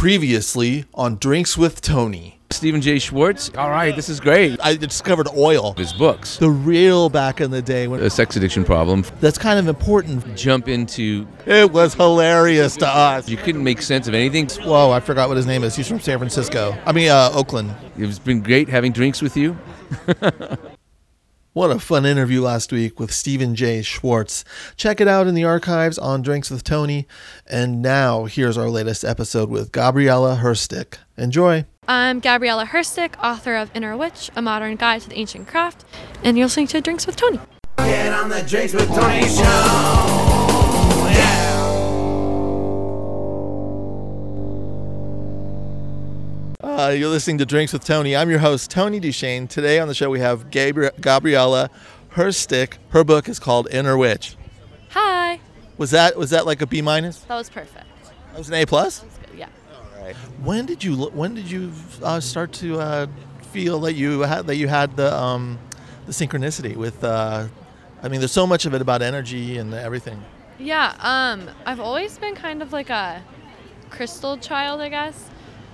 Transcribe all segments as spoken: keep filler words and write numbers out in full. Previously on Drinks with Tony. Stephen J. Schwartz. All right, this is great. I discovered oil. His books. The real back in the day. When a sex addiction problem. That's kind of important. Jump into. It was hilarious to us. You couldn't make sense of anything. Whoa, I forgot what his name is. He's from San Francisco. I mean, uh, Oakland. It's been great having drinks with you. What a fun interview last week with Stephen J. Schwartz. Check it out in the archives on Drinks with Tony. And now, here's our latest episode with Gabriela Herstik. Enjoy. I'm Gabriela Herstik, author of Inner Witch, A Modern Guide to the Ancient Craft, and you're listening to Drinks with Tony. Get on the Drinks with Tony show. Yeah. Uh, you're listening to Drinks with Tony. I'm your host, Tony Duchesne. Today on the show we have Gabri- Gabriela Herstik. Her book is called Inner Witch. Hi. Was that was that like a B minus? That was perfect. That was an A plus? When did you when did you uh, start to uh, feel that you had that you had the um, the synchronicity with? Uh, I mean, there's so much of it about energy and everything. Yeah, um, I've always been kind of like a crystal child, I guess.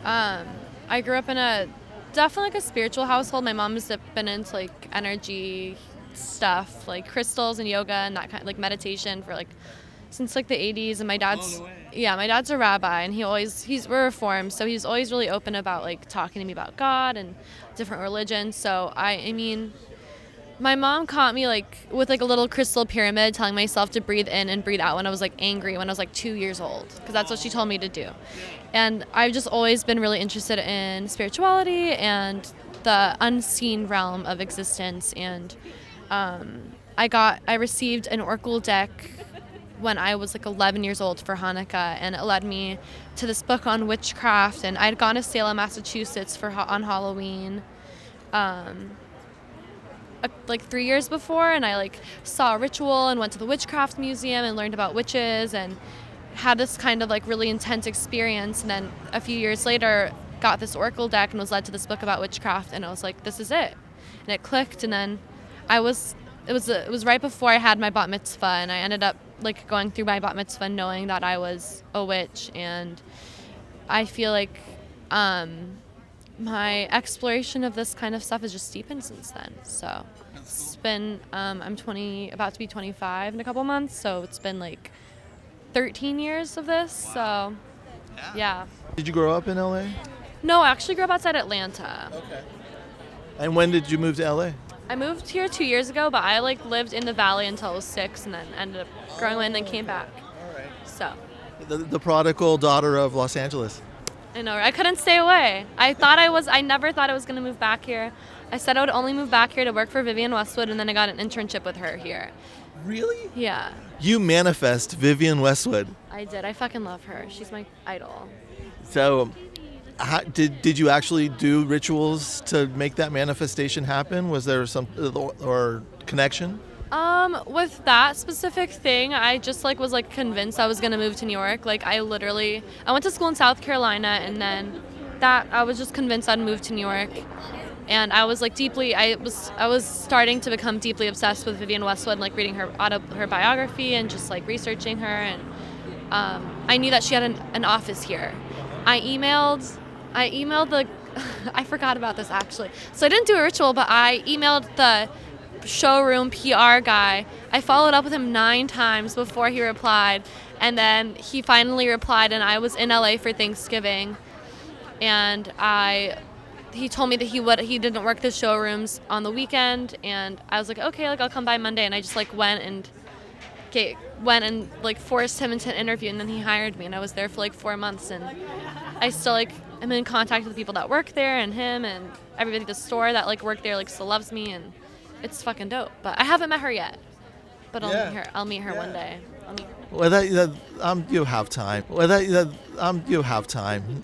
Um, I grew up in a definitely like a spiritual household. My mom's been into like energy stuff, like crystals and yoga and that kind of, like meditation for like since like the eighties, and my dad's. Yeah, my dad's a rabbi, and he always, he's, we're Reformed, so he's always really open about, like, talking to me about God and different religions. So, I, I mean, my mom caught me, like, with, like, a little crystal pyramid telling myself to breathe in and breathe out when I was, like, angry when I was, like, two years old, because that's what she told me to do. And I've just always been really interested in spirituality and the unseen realm of existence. And um, I got, I received an oracle deck when I was like eleven years old for Hanukkah, and it led me to this book on witchcraft, and I'd gone to Salem, Massachusetts for on Halloween um, like three years before, and I like saw a ritual and went to the witchcraft museum and learned about witches and had this kind of like really intense experience, and then a few years later got this oracle deck and was led to this book about witchcraft, and I was like, this is it, and it clicked. And then I was it was it was right before I had my bat mitzvah, and I ended up like going through my bat mitzvah knowing that I was a witch. And I feel like um, my exploration of this kind of stuff has just deepened since then. So it's been, um, I'm twenty, about to be twenty-five in a couple months, so it's been like thirteen years of this, wow. So yeah. yeah. Did you grow up in L A? No, I actually grew up outside Atlanta. Okay. And when did you move to L A? I moved here two years ago, but I like lived in the valley until I was six, and then ended up growing oh, in and then came back. All right. So. The, the prodigal daughter of Los Angeles. I know. I couldn't stay away. I thought I was. I never thought I was going to move back here. I said I would only move back here to work for Vivienne Westwood, and then I got an internship with her here. Really? Yeah. You manifest Vivienne Westwood. I did. I fucking love her. She's my idol. So. How, did did you actually do rituals to make that manifestation happen? Was there some or connection? Um, with that specific thing, I just like was like convinced I was gonna move to New York. Like I literally, I went to school in South Carolina, and then that I was just convinced I'd move to New York. And I was like deeply, I was I was starting to become deeply obsessed with Vivienne Westwood, and like reading her auto, her biography and just like researching her. And um, I knew that she had an, an office here. I emailed. I emailed the, I forgot about this actually. So I didn't do a ritual, but I emailed the showroom P R guy. I followed up with him nine times before he replied. And then he finally replied, and I was in L A for Thanksgiving. And I, he told me that he would, he didn't work the showrooms on the weekend. And I was like, okay, like I'll come by Monday. And I just like went and get, went and like forced him into an interview. And then he hired me, and I was there for like four months. And I still like, I'm in contact with the people that work there, and him and everybody at the store that like worked there like still loves me, and it's fucking dope. But I haven't met her yet. But I'll yeah. meet her. I'll meet her yeah. one day. I'll meet her. Well, that, that um, you have time. Well, that, that um, you have time.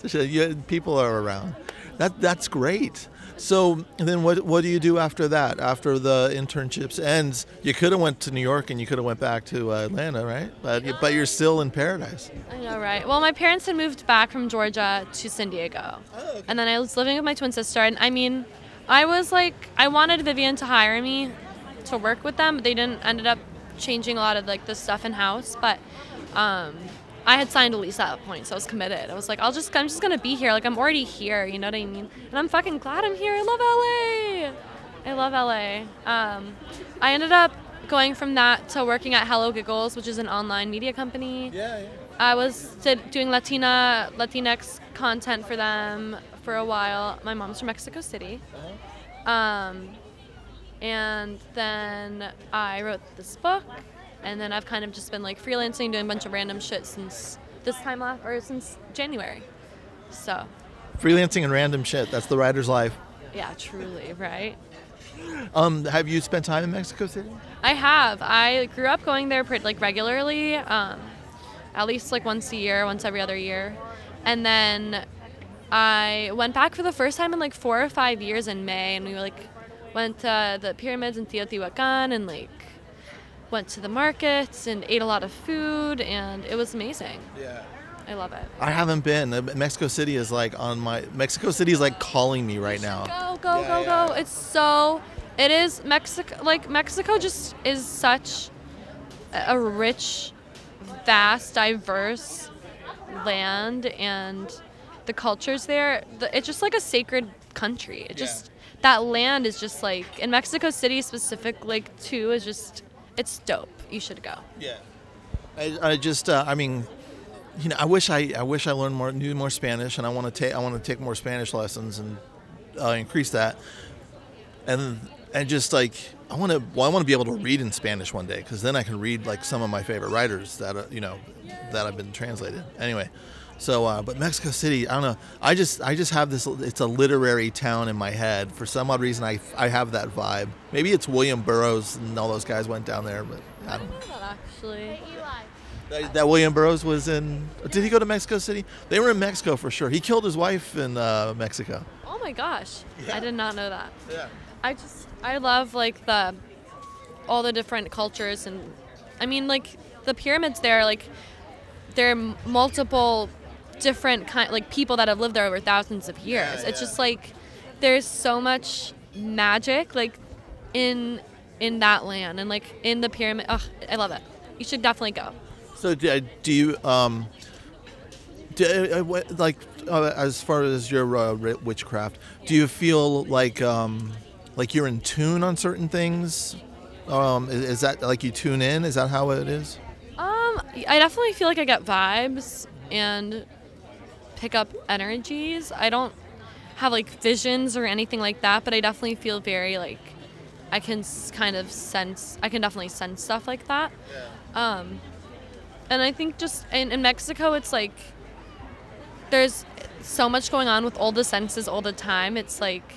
People are around. That that's great. So then, what what do you do after that? After the internships ends, you could have went to New York and you could have went back to uh, Atlanta, right? But you, but you're still in paradise. I know, right? Well, my parents had moved back from Georgia to San Diego, oh, okay. And then I was living with my twin sister. And I mean, I was like, I wanted Vivienne to hire me to work with them, but they didn't. Ended up changing a lot of like the stuff in house, but um, I had signed a lease at that point, so I was committed. I was like, I'll just, I'm just going to be here. Like, I'm already here, you know what I mean? And I'm fucking glad I'm here. I love L A. I love L A. Um, I ended up going from that to working at Hello Giggles, which is an online media company. Yeah, yeah. I was did, doing Latina, Latinx content for them for a while. My mom's from Mexico City. Uh-huh. Um, and then I wrote this book. And then I've kind of just been like freelancing, doing a bunch of random shit since this time last, or since January. So. Freelancing and random shit. That's the writer's life. Yeah, truly, right? Um, have you spent time in Mexico City? I have. I grew up going there pretty, like regularly, um, at least like once a year, once every other year. And then I went back for the first time in like four or five years in May, and we like went to the pyramids in Teotihuacan and like went to the markets and ate a lot of food, and it was amazing. Yeah. I love it. I haven't been. Mexico City is like on my, Mexico City is like calling me right now. Go, go, yeah, go, yeah. go. It's so, it is Mexico, like Mexico just is such a rich, vast, diverse land, and the cultures there, it's just like a sacred country. It just, yeah. That land is just like, in Mexico City specific, like too, is just, it's dope. You should go. Yeah. I, I just, uh, I mean, you know, I wish I, I wish I learned more, knew more Spanish, and I want to take, I want to take more Spanish lessons and uh, increase that. And and just like, I want to, well, I want to be able to read in Spanish one day, because then I can read like some of my favorite writers that, uh, you know, that have been translated. Anyway, so, uh, but Mexico City, I don't know. I just, I just have this, it's a literary town in my head. For some odd reason, I, I have that vibe. Maybe it's William Burroughs and all those guys went down there, but I don't know. I know that actually. That, that William Burroughs was in... Did he go to Mexico City? They were in Mexico for sure. He killed his wife in uh, Mexico. Oh my gosh. Yeah. I did not know that. Yeah. I just... I love, like, the... all the different cultures and... I mean, like, the pyramids there, like... there are multiple different kind... like, people that have lived there over thousands of years. Yeah, yeah. It's just, like... there's so much magic, like, in in that land. And, like, in the pyramid... Ugh, I love it. You should definitely go. So do you, um, do, like, uh, as far as your uh, witchcraft, do you feel like um, like you're in tune on certain things? Um, is, is that like you tune in? Is that how it is? Um, I definitely feel like I get vibes and pick up energies. I don't have like visions or anything like that, but I definitely feel very like I can kind of sense. I can definitely sense stuff like that. Yeah. Um, And I think just in, in Mexico, it's like there's so much going on with all the senses all the time. It's like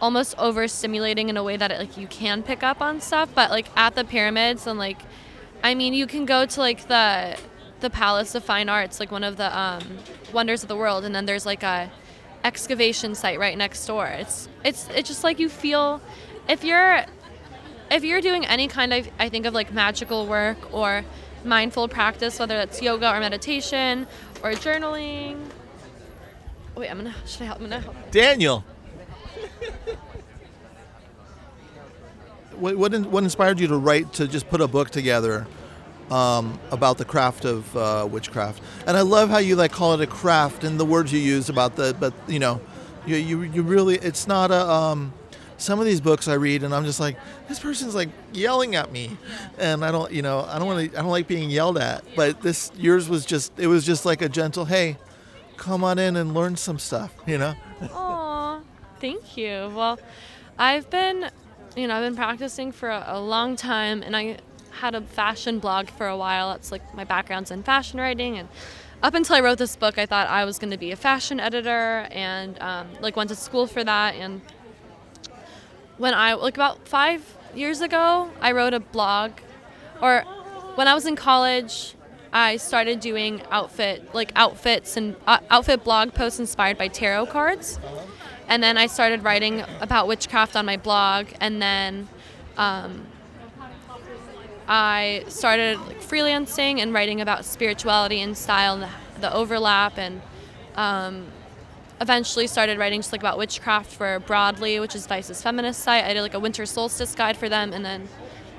almost overstimulating in a way that it, like you can pick up on stuff. But like at the pyramids and like, I mean, you can go to like the the Palace of Fine Arts, like one of the um, wonders of the world, and then there's like a excavation site right next door. It's it's it's just like you feel if you're if you're doing any kind of I think of like magical work or mindful practice, whether that's yoga or meditation or journaling. Wait, I'm gonna. Should I help? I'm gonna help. Daniel, what what, in, what inspired you to write to just put a book together um, about the craft of uh, witchcraft? And I love how you like call it a craft and the words you use about the. But you know, you you, you really it's not a. Um, Some of these books I read, and I'm just like, this person's like yelling at me, and I don't, you know, I don't want to, I don't like being yelled at. But this yours was just, it was just like a gentle, hey, come on in and learn some stuff, you know. Aw, thank you. Well, I've been, you know, I've been practicing for a, a long time, and I had a fashion blog for a while. That's like my background's in fashion writing, and up until I wrote this book, I thought I was going to be a fashion editor, and um, like went to school for that, and. When I, like about five years ago, I wrote a blog, or when I was in college, I started doing outfit, like outfits and uh, outfit blog posts inspired by tarot cards. And then I started writing about witchcraft on my blog. And then um, I started like, freelancing and writing about spirituality and style and the, the overlap and, um, eventually started writing just like about witchcraft for Broadly, which is Vice's feminist site. I did like a winter solstice guide for them, and then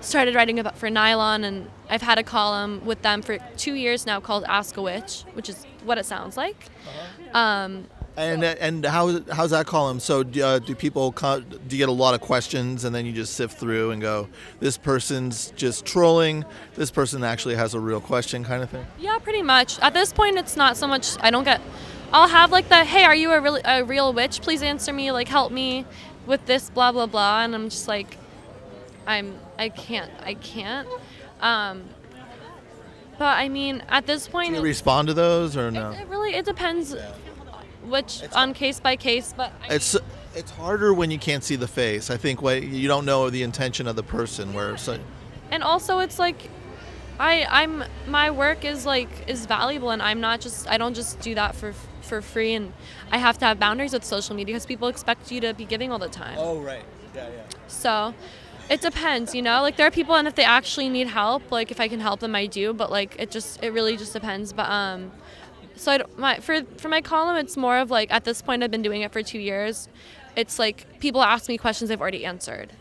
started writing about for Nylon, and I've had a column with them for two years now called Ask a Witch, which is what it sounds like. Uh-huh. Um, and so. and how how's that column? So do, uh, do people co- do you get a lot of questions, and then you just sift through and go, this person's just trolling, this person actually has a real question, kind of thing? Yeah, pretty much. At this point, it's not so much. I don't get. I'll have like the, hey, are you a real a real witch? Please answer me. Like, help me with this, blah blah blah. And I'm just like, I'm. I can't. I can't. Um, but I mean, at this point, do you respond to those or no? It, it really it depends, yeah. which it's, on case by case. But I it's mean, it's harder when you can't see the face. I think what you don't know the intention of the person. Where so, and also it's like, I I'm my work is like is valuable, and I'm not just I don't just do that for for free, and I have to have boundaries with social media because people expect you to be giving all the time. Oh right, yeah yeah. So. It depends, you know, like there are people, and if they actually need help, like if I can help them, I do, but like it just, it really just depends. But um, so I don't, my, for, for my column, it's more of like, at this point, I've been doing it for two years. It's like people ask me questions I've already answered.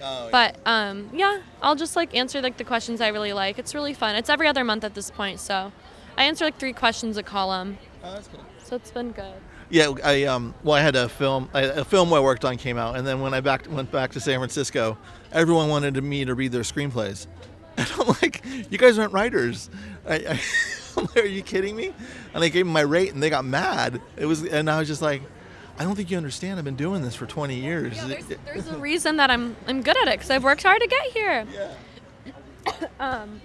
Oh, yeah. But um, yeah, I'll just like answer like the questions I really like. It's really fun. It's every other month at this point. So I answer like three questions a column. Oh, that's cool. So it's been good. Yeah, I um, well, I had a film, a film I worked on came out, and then when I back went back to San Francisco, everyone wanted me to read their screenplays, and I'm like, you guys aren't writers. I, I, I'm like, are you kidding me? And I gave them my rate, and they got mad. It was, and I was just like, I don't think you understand. I've been doing this for twenty years. Yeah, there's, there's a reason that I'm I'm good at it because I've worked hard to get here. Yeah. um,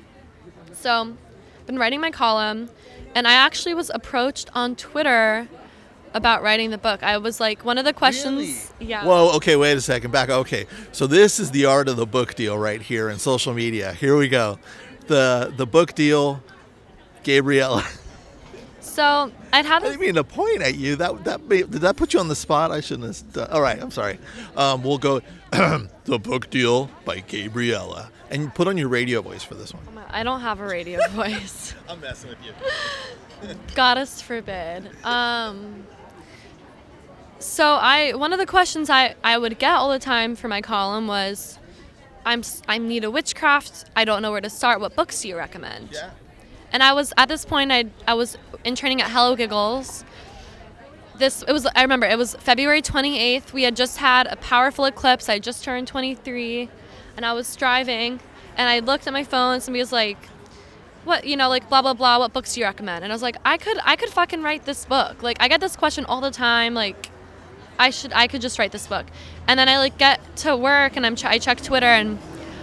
so, I've been writing my column, and I actually was approached on Twitter about writing the book. I was like, one of the questions... Really? Yeah. Whoa, okay, wait a second. Back, okay. So this is the art of the book deal right here in social media. Here we go. The the book deal, Gabriela. So I'd have... I didn't mean to point at you. That that Did that put you on the spot? I shouldn't have... Done. All right, I'm sorry. Um, we'll go, The Book Deal by Gabriela. And put on your radio voice for this one. I don't have a radio voice. I'm messing with you. Goddess forbid. Um... So I, one of the questions I, I would get all the time for my column was, I'm I need a witchcraft. I don't know where to start. What books do you recommend? Yeah. And I was at this point I I was in training at Hello Giggles. This it was I remember it was February twenty-eighth. We had just had a powerful eclipse. I just turned twenty-three, and I was driving, and I looked at my phone. And somebody was like, what, you know, like blah blah blah. What books do you recommend? And I was like, I could I could fucking write this book. Like I get this question all the time. Like. I should, I could just write this book. And then I like get to work and I'm, ch- I check Twitter and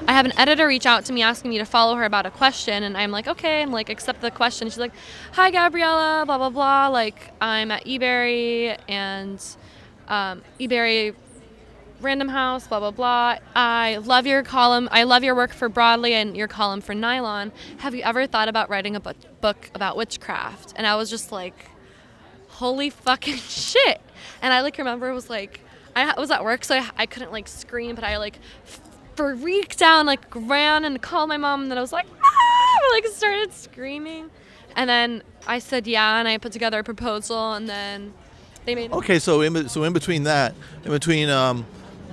I have an editor reach out to me asking me to follow her about a question. And I'm like, okay, and like accept the question. She's like, hi, Gabriela, blah, blah, blah. Like I'm at Ebury and um, Ebury Random House, blah, blah, blah. I love your column. I love your work for Broadly and your column for Nylon. Have you ever thought about writing a bu- book about witchcraft? And I was just like, holy fucking shit. And I, like, remember was, like, I was at work, so I, I couldn't, like, scream, but I, like, freaked out and, like, ran and called my mom, and then I was, like, ah! I, like, started screaming. And then I said yeah, and I put together a proposal, and then they made... Okay, so in, so in between that, in between um,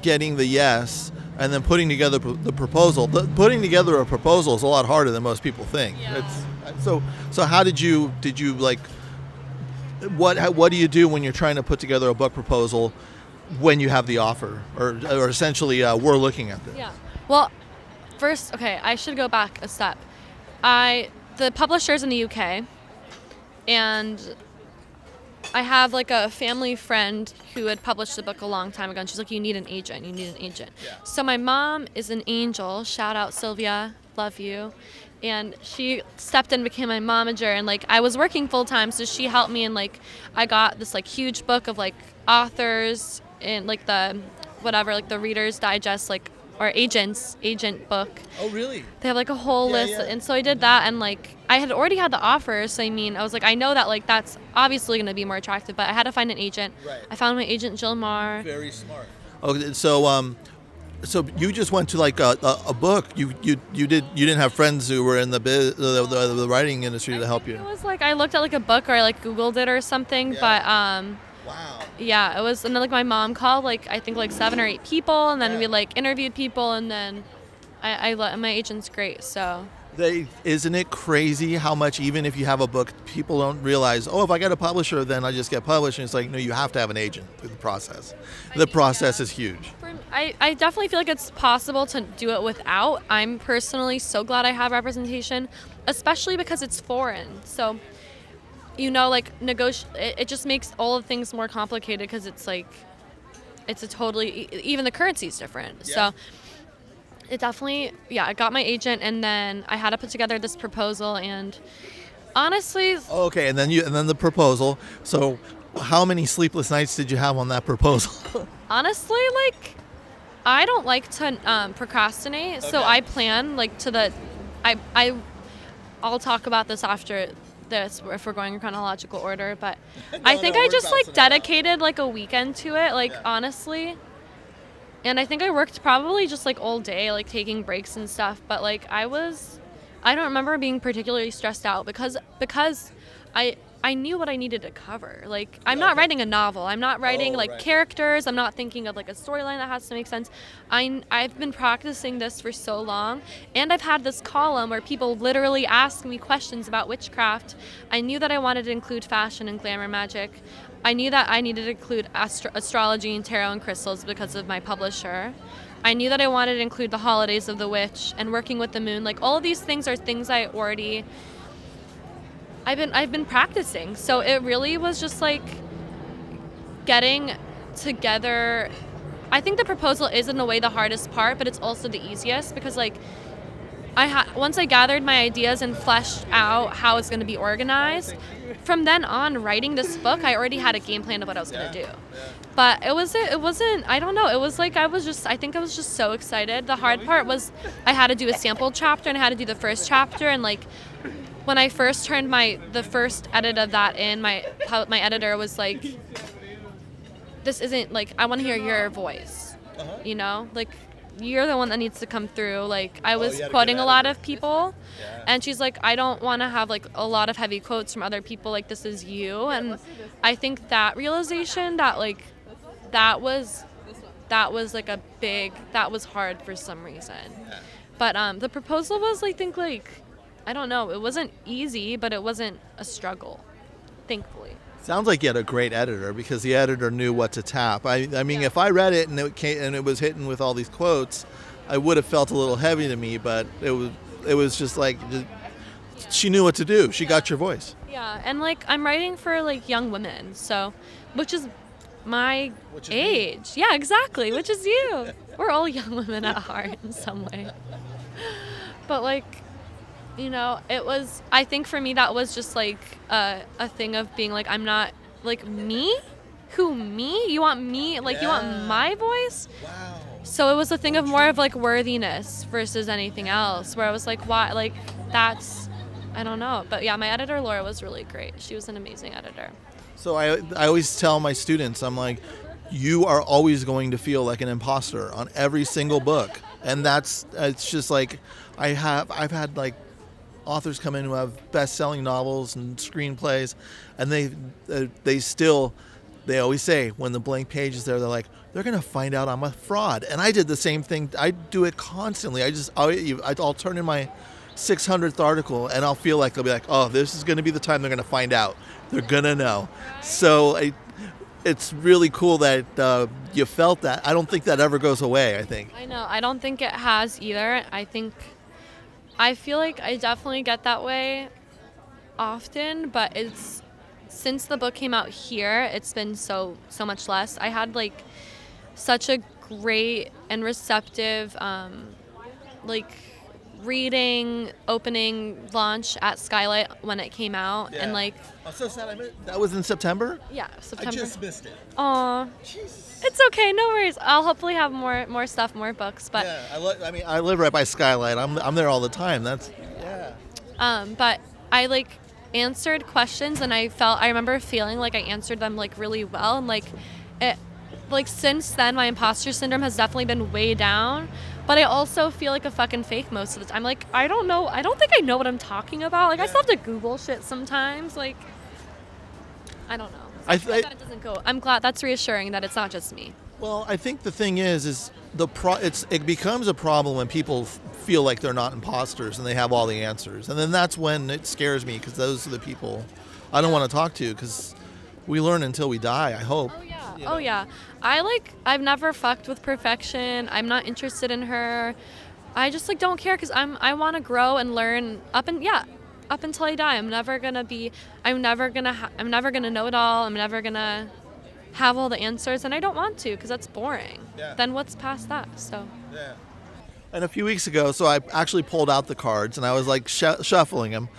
getting the yes and then putting together the proposal, the, putting together a proposal is a lot harder than most people think. Yeah. It's, so, so how did you, did you, like... What what do you do when you're trying to put together a book proposal when you have the offer? Or, or essentially, uh, we're looking at this. Yeah. Well, first, okay, I should go back a step. I the publisher's in the U K, and I have, like, a family friend who had published a book a long time ago, and she's like, you need an agent, you need an agent. Yeah. So my mom is an angel. Shout out, Sylvia. Love you. And she stepped in and became my momager, and like I was working full time, so she helped me, and like I got this like huge book of like authors and like the whatever, like the Reader's Digest, like or agents agent book. Oh really? They have like a whole yeah, list, yeah. And so I did that, and like I had already had the offer, so I mean I was like I know that like that's obviously going to be more attractive, but I had to find an agent. Right. I found my agent Jill Maher. Very smart. Okay, so um. So you just went to like a, a, a book. You, you you did you didn't have friends who were in the biz, the, the, the writing industry I to help you. It was like I looked at like a book or I like Googled it or something. Yeah. But um, wow. Yeah, it was. And then like my mom called like I think like seven or eight people, and then yeah. we like interviewed people, and then I, I love, my agent's great, so. They, isn't it crazy how much, even if you have a book, people don't realize, oh, if I got a publisher, then I just get published. And it's like, no, you have to have an agent through the process. I the mean, process yeah. is huge. For, I, I definitely feel like it's possible to do it without. I'm personally so glad I have representation, especially because it's foreign. So, you know, like, negoti- it, it just makes all of things more complicated because it's like, it's a totally, even the currency is different. Yeah. So. It definitely, yeah, I got my agent, and then I had to put together this proposal, and honestly... Okay, and then you, and then the proposal. So how many sleepless nights did you have on that proposal? Honestly, like, I don't like to um, procrastinate, okay. So I plan, like, to the... I, I, I'll talk about this after this, if we're going in chronological order, but no, I think no, I just, like, dedicated, like, a weekend to it, like, yeah. honestly... And I think I worked probably just, like, all day, like, taking breaks and stuff. But, like, I was... I don't remember being particularly stressed out because because I I knew what I needed to cover. Like, I'm not writing a novel. I'm not writing, oh, like, right. characters. I'm not thinking of, like, a storyline that has to make sense. I, I've been practicing this for so long. And I've had this column where people literally ask me questions about witchcraft. I knew that I wanted to include fashion and glamour magic. I knew that I needed to include astro- astrology and tarot and crystals because of my publisher. I knew that I wanted to include the holidays of the witch and working with the moon. Like, all of these things are things I already, I've been, I've been practicing. So it really was just like getting together. I think the proposal is in a way the hardest part, but it's also the easiest because like I ha- once I gathered my ideas and fleshed out how it's going to be organized, from then on, writing this book, I already had a game plan of what I was yeah, going to do. Yeah. But it wasn't, it wasn't, I don't know, it was like I was just, I think I was just so excited. The hard part was I had to do a sample chapter and I had to do the first chapter. And like when I first turned my, the first edit of that in, my my editor was like, this isn't like, I want to hear your voice, uh-huh. you know, like. You're the one that needs to come through. Like I was oh, quoting a lot of people yeah. and she's like, I don't want to have like a lot of heavy quotes from other people. Like this is you. And I think that realization that like, that was, that was like a big, that was hard for some reason. Yeah. But um, the proposal was, I think like, I don't know. It wasn't easy, but it wasn't a struggle. Thankfully. Sounds like you had a great editor because the editor knew what to tap. I, I mean, yeah. if I read it and it came, and it was hitting with all these quotes, I would have felt a little heavy to me. But it was it was just like the, she knew what to do. She yeah. got your voice. Yeah, and like I'm writing for like young women, so which is my which is age. You. Yeah, exactly. Which is you. We're all young women at heart in some way. But like. You know, it was, I think for me, that was just like a, a thing of being like, I'm not like me, who me, you want me, like yeah. you want my voice. Wow. So it was a thing of more of like worthiness versus anything else where I was like, why, like that's, I don't know. But yeah, my editor, Laura, was really great. She was an amazing editor. So I, I always tell my students, I'm like, you are always going to feel like an imposter on every single book. And that's, it's just like, I have, I've had like, authors come in who have best-selling novels and screenplays, and they uh, they still, they always say, when the blank page is there, they're like, they're going to find out I'm a fraud. And I did the same thing. I do it constantly. I just, I'll, I'll turn in my six hundredth article, and I'll feel like they'll be like, oh, this is going to be the time they're going to find out. They're going to know. So I, it's really cool that uh, you felt that. I don't think that ever goes away, I think. I know. I don't think it has either. I think... I feel like I definitely get that way often, but it's since the book came out here, it's been so so much less. I had like such a great and receptive um, like reading opening launch at Skylight when it came out, yeah. and like I'm so sad I missed. That was in September. Yeah, September. I just missed it. Aw, it's okay, no worries. I'll hopefully have more more stuff, more books. But yeah, I, lo- I mean, I live right by Skylight. I'm I'm there all the time. That's yeah. Um, but I like answered questions, and I felt I remember feeling like I answered them like really well, and like it like since then my imposter syndrome has definitely been way down. But I also feel like a fucking fake most of the time. I'm like, I don't know. I don't think I know what I'm talking about. Like, yeah. I still have to Google shit sometimes. Like, I don't know. So I, th- I glad it doesn't go. I'm glad that's reassuring that it's not just me. Well, I think the thing is, is the pro- it's it becomes a problem when people f- feel like they're not imposters and they have all the answers, and then that's when it scares me, because those are the people I don't yeah. want to talk to, because we learn until we die, I hope. Oh yeah, you know? oh yeah. I like I've never fucked with perfection. I'm not interested in her. I just like don't care, because I'm I want to grow and learn up and yeah. up until I die. I'm never gonna be I'm never gonna ha- I'm never gonna know it all. I'm never gonna have all the answers, and I don't want to, because that's boring. Yeah. Then what's past that? So yeah. And a few weeks ago, so I actually pulled out the cards, and I was like sh- shuffling them,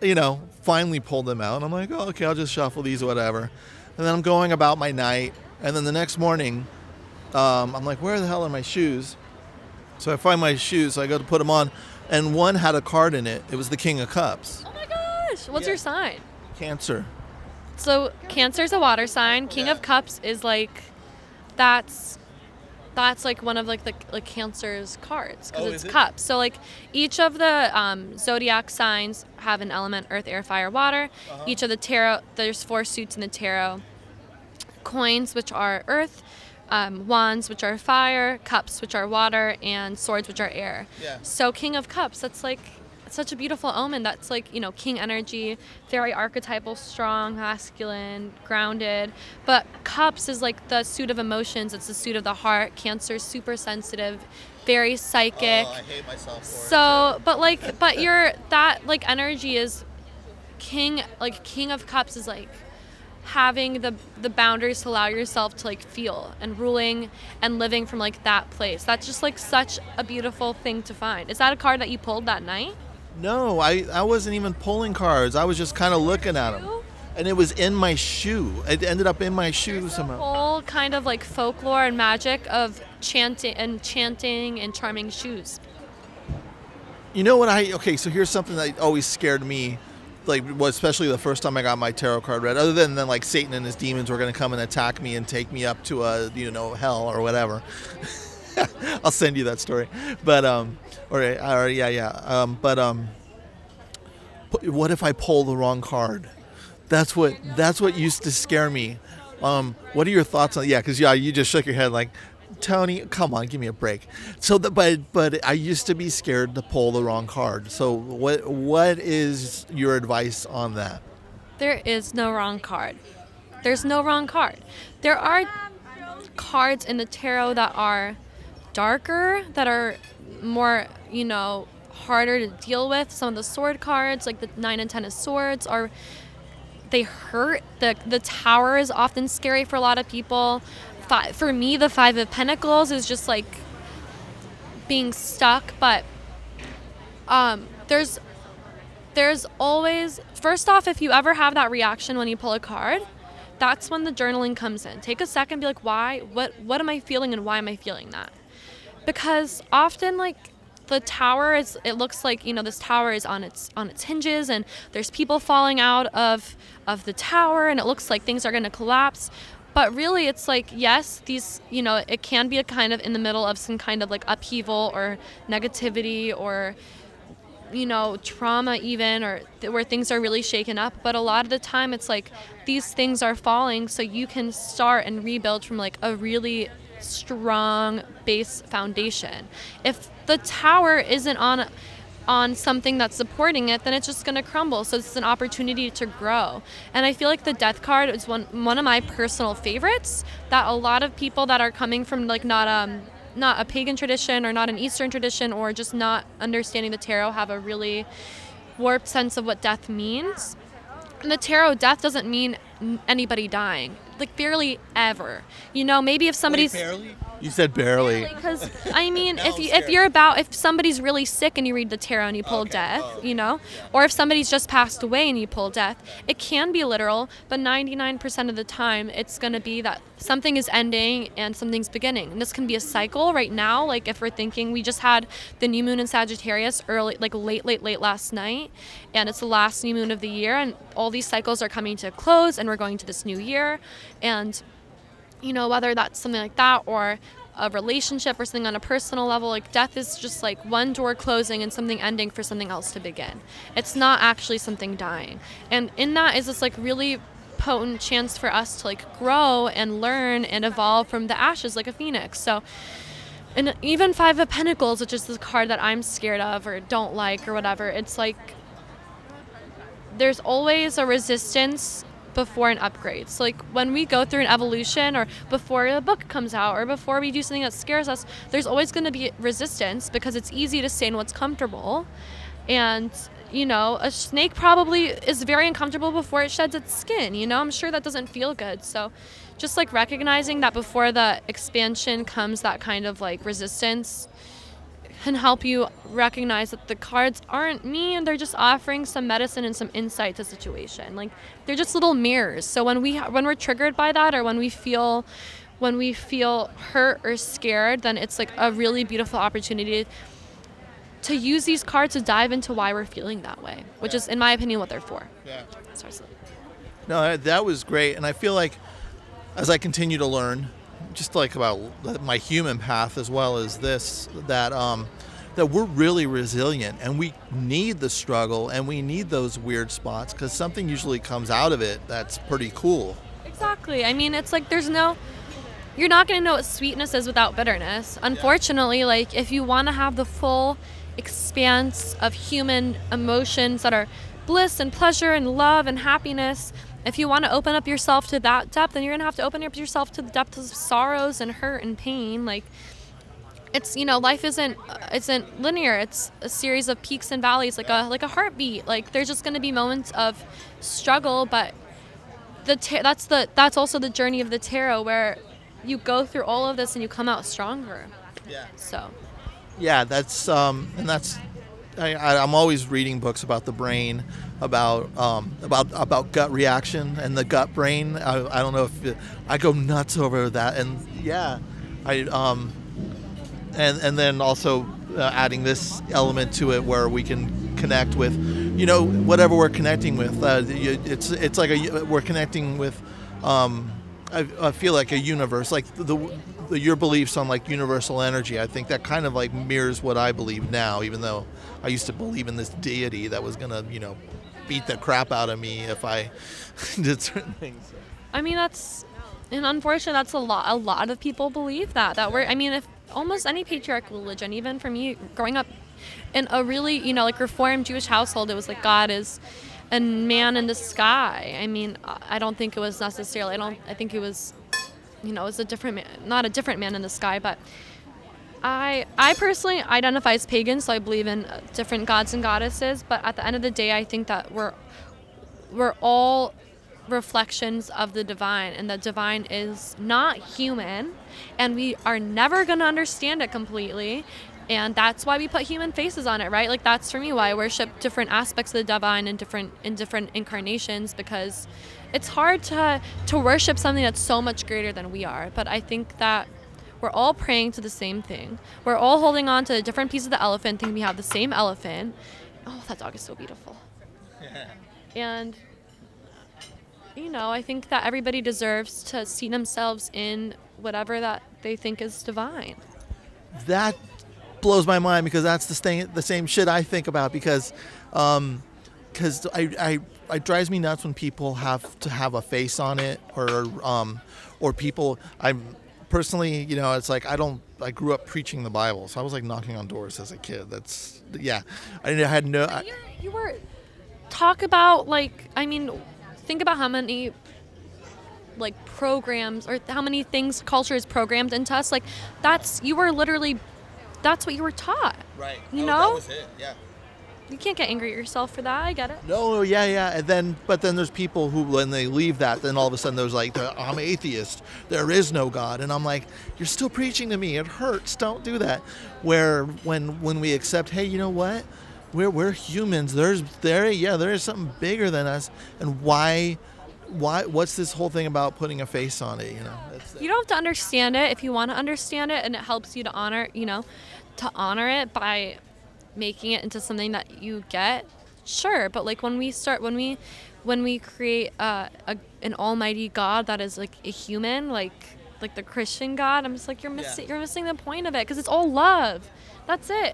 you know, finally pulled them out, and I'm like, oh, okay, I'll just shuffle these or whatever. And then I'm going about my night, and then the next morning um, I'm like, where the hell are my shoes? So I find my shoes, so I go to put them on, and one had a card in it. It was the King of Cups. Oh my gosh. What's yeah. your sign? Cancer. So Cancer's a water sign. King yeah. of Cups is like, that's that's like one of like the like Cancer's cards, because oh, it's cups. It? So like each of the um, zodiac signs have an element: earth, air, fire, water. Uh-huh. Each of the tarot, there's four suits in the tarot. Coins, which are earth. Um, wands, which are fire, cups, which are water, and swords, which are air. Yeah. So King of Cups, that's like such a beautiful omen. That's like, you know, king energy, very archetypal, strong, masculine, grounded. But cups is like the suit of emotions. It's the suit of the heart. Cancer, super sensitive, very psychic. Oh, I hate myself for so, it. But like, but your that like energy is king, like King of Cups is like having the the boundaries to allow yourself to like feel and ruling and living from like that place. That's just like such a beautiful thing to find. Is that a card that you pulled that night? No, I, I wasn't even pulling cards. I was just kind of looking at them. And it was in my shoe. It ended up in my shoe There's somehow. The whole kind of like folklore and magic of chanting and chanting and charming shoes. You know what I, okay, so here's something that always scared me. Like, especially the first time I got my tarot card read, other than, than like Satan and his demons were going to come and attack me and take me up to a, you know, hell or whatever. I'll send you that story. But, um, or, or yeah, yeah. Um, but, um, what if I pull the wrong card? That's what, that's what used to scare me. Um, what are your thoughts on, yeah, cause yeah, you just shook your head like, Tony, come on, give me a break. So, the, but but I used to be scared to pull the wrong card. So, what what is your advice on that? There is no wrong card. There's no wrong card. There are cards in the tarot that are darker, that are more, you know, harder to deal with. Some of the sword cards, like the nine and ten of swords, are they hurt. The the tower is often scary for a lot of people. For me, the Five of Pentacles is just like being stuck. But um, there's there's always, first off, if you ever have that reaction when you pull a card, that's when the journaling comes in. Take a second, be like, why? What? What am I feeling, and why am I feeling that? Because often, like, the tower is, it looks like, you know, this tower is on its on its hinges, and there's people falling out of of the tower, and it looks like things are going to collapse. But really, it's like, yes, these, you know, it can be a kind of in the middle of some kind of like upheaval or negativity or, you know, trauma even, or th- where things are really shaken up. But a lot of the time, it's like these things are falling, so you can start and rebuild from like a really strong base foundation. If the tower isn't on on something that's supporting it, then it's just going to crumble. So it's an opportunity to grow. And I feel like the death card is one one of my personal favorites, that a lot of people that are coming from like not um not a pagan tradition or not an Eastern tradition or just not understanding the tarot have a really warped sense of what death means. And the tarot, death doesn't mean anybody dying, like barely ever. You know, maybe if somebody's... Wait, barely? You said barely. Because, I mean, if you, if you're about... If somebody's really sick and you read the tarot and you pull okay. death, oh. you know? Yeah. Or if somebody's just passed away and you pull death, it can be literal, but ninety-nine percent of the time, it's going to be that something is ending and something's beginning. And this can be a cycle right now. Like, if we're thinking... We just had the new moon in Sagittarius early, like late, late, late last night. And it's the last new moon of the year. And all these cycles are coming to a close, and we're going to this new year. And... you know, whether that's something like that or a relationship or something on a personal level, like death is just like one door closing and something ending for something else to begin. It's not actually something dying. And in that is this like really potent chance for us to like grow and learn and evolve from the ashes like a phoenix. So, and even Five of Pentacles, which is the card that I'm scared of or don't like or whatever, it's like there's always a resistance before an upgrade. So like when we go through an evolution or before a book comes out or before we do something that scares us, there's always going to be resistance because it's easy to stay in what's comfortable. And, you know, a snake probably is very uncomfortable before it sheds its skin. You know, I'm sure that doesn't feel good. So just like recognizing that before the expansion comes that kind of like resistance can help you recognize that the cards aren't mean. They're just offering some medicine and some insight to the situation. Like they're just little mirrors. So when we when we're triggered by that, or when we feel when we feel hurt or scared, then it's like a really beautiful opportunity to use these cards to dive into why we're feeling that way, which yeah. is, in my opinion, what they're for. Yeah. Seriously. No, that was great. And I feel like as I continue to learn, just like about my human path as well as this, that um, that we're really resilient and we need the struggle and we need those weird spots because something usually comes out of it that's pretty cool. Exactly. I mean, it's like there's no... You're not going to know what sweetness is without bitterness. Unfortunately, yeah. like if you want to have the full expanse of human emotions that are bliss and pleasure and love and happiness, if you want to open up yourself to that depth, then you're gonna have to open up yourself to the depths of sorrows and hurt and pain. Like it's, you know, life isn't isn't linear. It's a series of peaks and valleys, like a like a heartbeat. Like there's just going to be moments of struggle, but the ta- that's the that's also the journey of the tarot, where you go through all of this and you come out stronger. Yeah. So yeah, that's um, and that's I, I'm always reading books about the brain, about um, about about gut reaction and the gut brain. I, I don't know if it, I go nuts over that, and yeah, I um, and and then also uh, adding this element to it where we can connect with, you know, whatever we're connecting with. Uh, it's it's like a, we're connecting with. Um, I, I feel like a universe, like the, the your beliefs on like universal energy. I think that kind of like mirrors what I believe now, even though I used to believe in this deity that was gonna, you know, beat the crap out of me if I did certain things. I mean, that's, and unfortunately, that's a lot. A lot of people believe that. That we're. I mean, if almost any patriarchal religion, even for me, growing up in a really, you know, like Reformed Jewish household, it was like God is. And man in the sky. I mean, I don't think it was necessarily, I don't, I think it was, you know, it was a different man, not a different man in the sky, but I I personally identify as pagan, so I believe in different gods and goddesses, but at the end of the day, I think that we're, we're all reflections of the divine, and the divine is not human, and we are never gonna understand it completely. And that's why we put human faces on it, right? Like that's for me why I worship different aspects of the divine in different in different incarnations, because it's hard to to worship something that's so much greater than we are. But I think that we're all praying to the same thing. We're all holding on to a different piece of the elephant, thinking we have the same elephant. Oh, that dog is so beautiful. Yeah. And you know, I think that everybody deserves to see themselves in whatever that they think is divine. That blows my mind, because that's the same the same shit I think about, because um because I, I I drives me nuts when people have to have a face on it, or um or people I'm personally, you know, it's like I don't I grew up preaching the Bible, so I was like knocking on doors as a kid. That's yeah I had no I, you were talk about like I mean think about how many like programs or how many things culture is programmed into us. Like that's you were literally that's what you were taught. Right. You oh, know? That was it. Yeah. You can't get angry at yourself for that. I get it. No, yeah, yeah. And then, but then there's people who, when they leave that, then all of a sudden there's like, the, I'm atheist. There is no God. And I'm like, you're still preaching to me. It hurts. Don't do that. Where when when we accept, hey, you know what? We're we're humans. There's there, yeah, there is something bigger than us. And why, why? What's this whole thing about putting a face on it? You know. That's, you don't have to understand it if you want to understand it, and it helps you to honor. You know. to honor it by making it into something that you get, sure. But like when we start, when we, when we create uh, a an almighty God that is like a human, like like the Christian God, I'm just like you're missing, yeah. you're missing the point of it, because it's all love. That's it.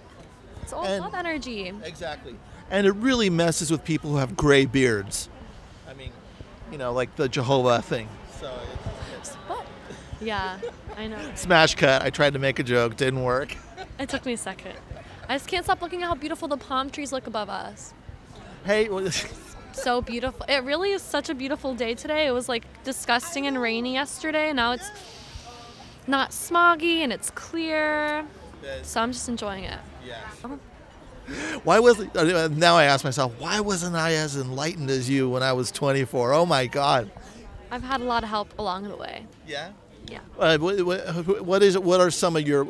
It's all and love energy. Exactly. And it really messes with people who have gray beards. I mean, you know, like the Jehovah thing. So it's, it's what? Yeah, I know. Smash cut. I tried to make a joke. Didn't work. It took me a second. I just can't stop looking at how beautiful the palm trees look above us. Hey. So beautiful. It really is such a beautiful day today. It was like disgusting and rainy yesterday. Now it's not smoggy and it's clear. So I'm just enjoying it. Yeah. Oh. Why was now I ask myself, why wasn't I as enlightened as you when I was twenty-four? Oh my God. I've had a lot of help along the way. Yeah. Yeah. Uh, what, what is what are some of your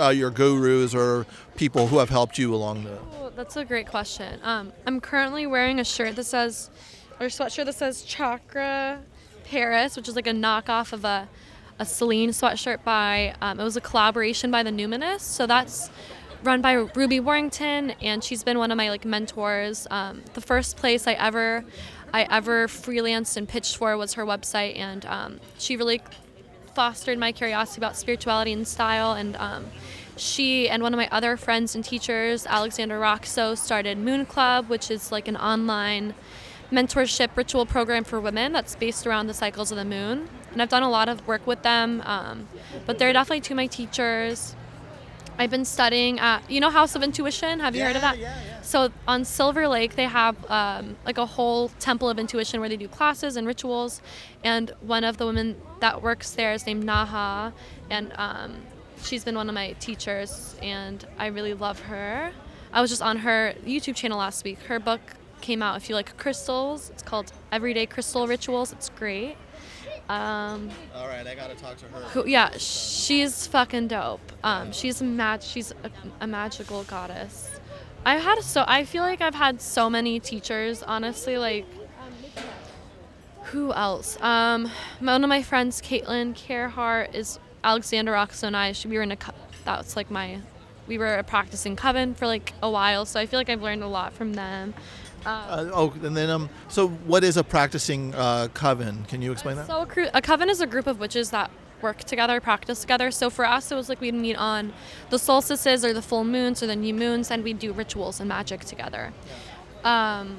uh, your gurus or people who have helped you along the? Oh, that's a great question. Um, I'm currently wearing a shirt that says, or a sweatshirt that says Chakra Paris, which is like a knockoff of a a Celine sweatshirt by. Um, it was a collaboration by The Numinous, so that's run by Ruby Warrington, and she's been one of my like mentors. Um, the first place I ever, I ever freelanced and pitched for was her website, and um, she really fostered my curiosity about spirituality and style. And um, she and one of my other friends and teachers, Alexandra Roxo, started Moon Club, which is like an online mentorship ritual program for women that's based around the cycles of the moon. And I've done a lot of work with them, um, but they're definitely two of my teachers. I've been studying at, you know, House of Intuition. Have you yeah, heard of that? Yeah, yeah. So on Silver Lake, they have um, like a whole temple of intuition where they do classes and rituals. And one of the women that works there is named Naha. And um, she's been one of my teachers, and I really love her. I was just on her YouTube channel last week. Her book came out. If you like crystals, it's called Everyday Crystal Rituals. It's great. Um, All right, I gotta talk to her. Who, yeah, she's fucking dope. Um, she's mag- She's a, a magical goddess. I had so I feel like I've had so many teachers. Honestly, like who else? Um, one of my friends, Caitlin Carehart, is Alexandra Roxo, and I. She, we were in a co- that's like my we were a practicing coven for like a while. So I feel like I've learned a lot from them. Uh, oh, and then um. So, what is a practicing uh, coven? Can you explain that? So, a, cru- a coven is a group of witches that work together, practice together. So, for us, it was like we'd meet on the solstices or the full moons or the new moons, and we'd do rituals and magic together. Um,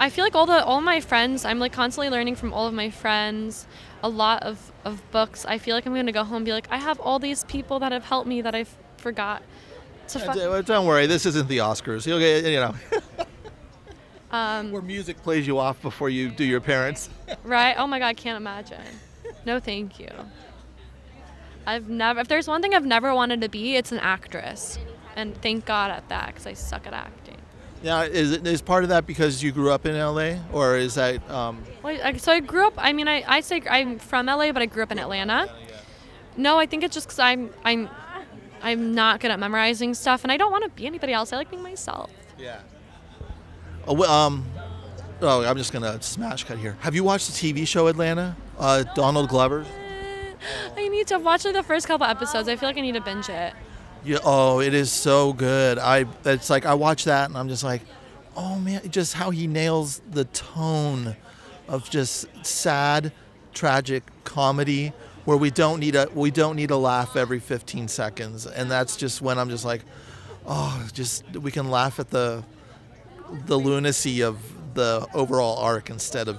I feel like all the all my friends. I'm like constantly learning from all of my friends. A lot of of books. I feel like I'm gonna go home and be like, I have all these people that have helped me that I forgot to. Fuck. Don't worry, this isn't the Oscars. You'll get, you know. Um, Where music plays you off before you do your parents. Right? Oh my God, I can't imagine. No, thank you. I've never, if there's one thing I've never wanted to be, it's an actress. And thank God at that, because I suck at acting. Now, is, it, is part of that because you grew up in L A? Or is that... Um... Well, I, so I grew up, I mean, I, I say I'm from L A, but I grew up in Atlanta. No, I think it's just because I'm, I'm, I'm not good at memorizing stuff, and I don't want to be anybody else. I like being myself. Yeah. Oh, um, oh, I'm just going to smash cut here. Have you watched the T V show Atlanta? Uh, no, Donald Glover? I need to watch like the first couple episodes. I feel like I need to binge it. Yeah, oh, it is so good. I It's like I watch that and I'm just like, oh, man, just how he nails the tone of just sad, tragic comedy where we don't need a we don't need a laugh every fifteen seconds. And that's just when I'm just like, oh, just we can laugh at the... the lunacy of the overall arc instead of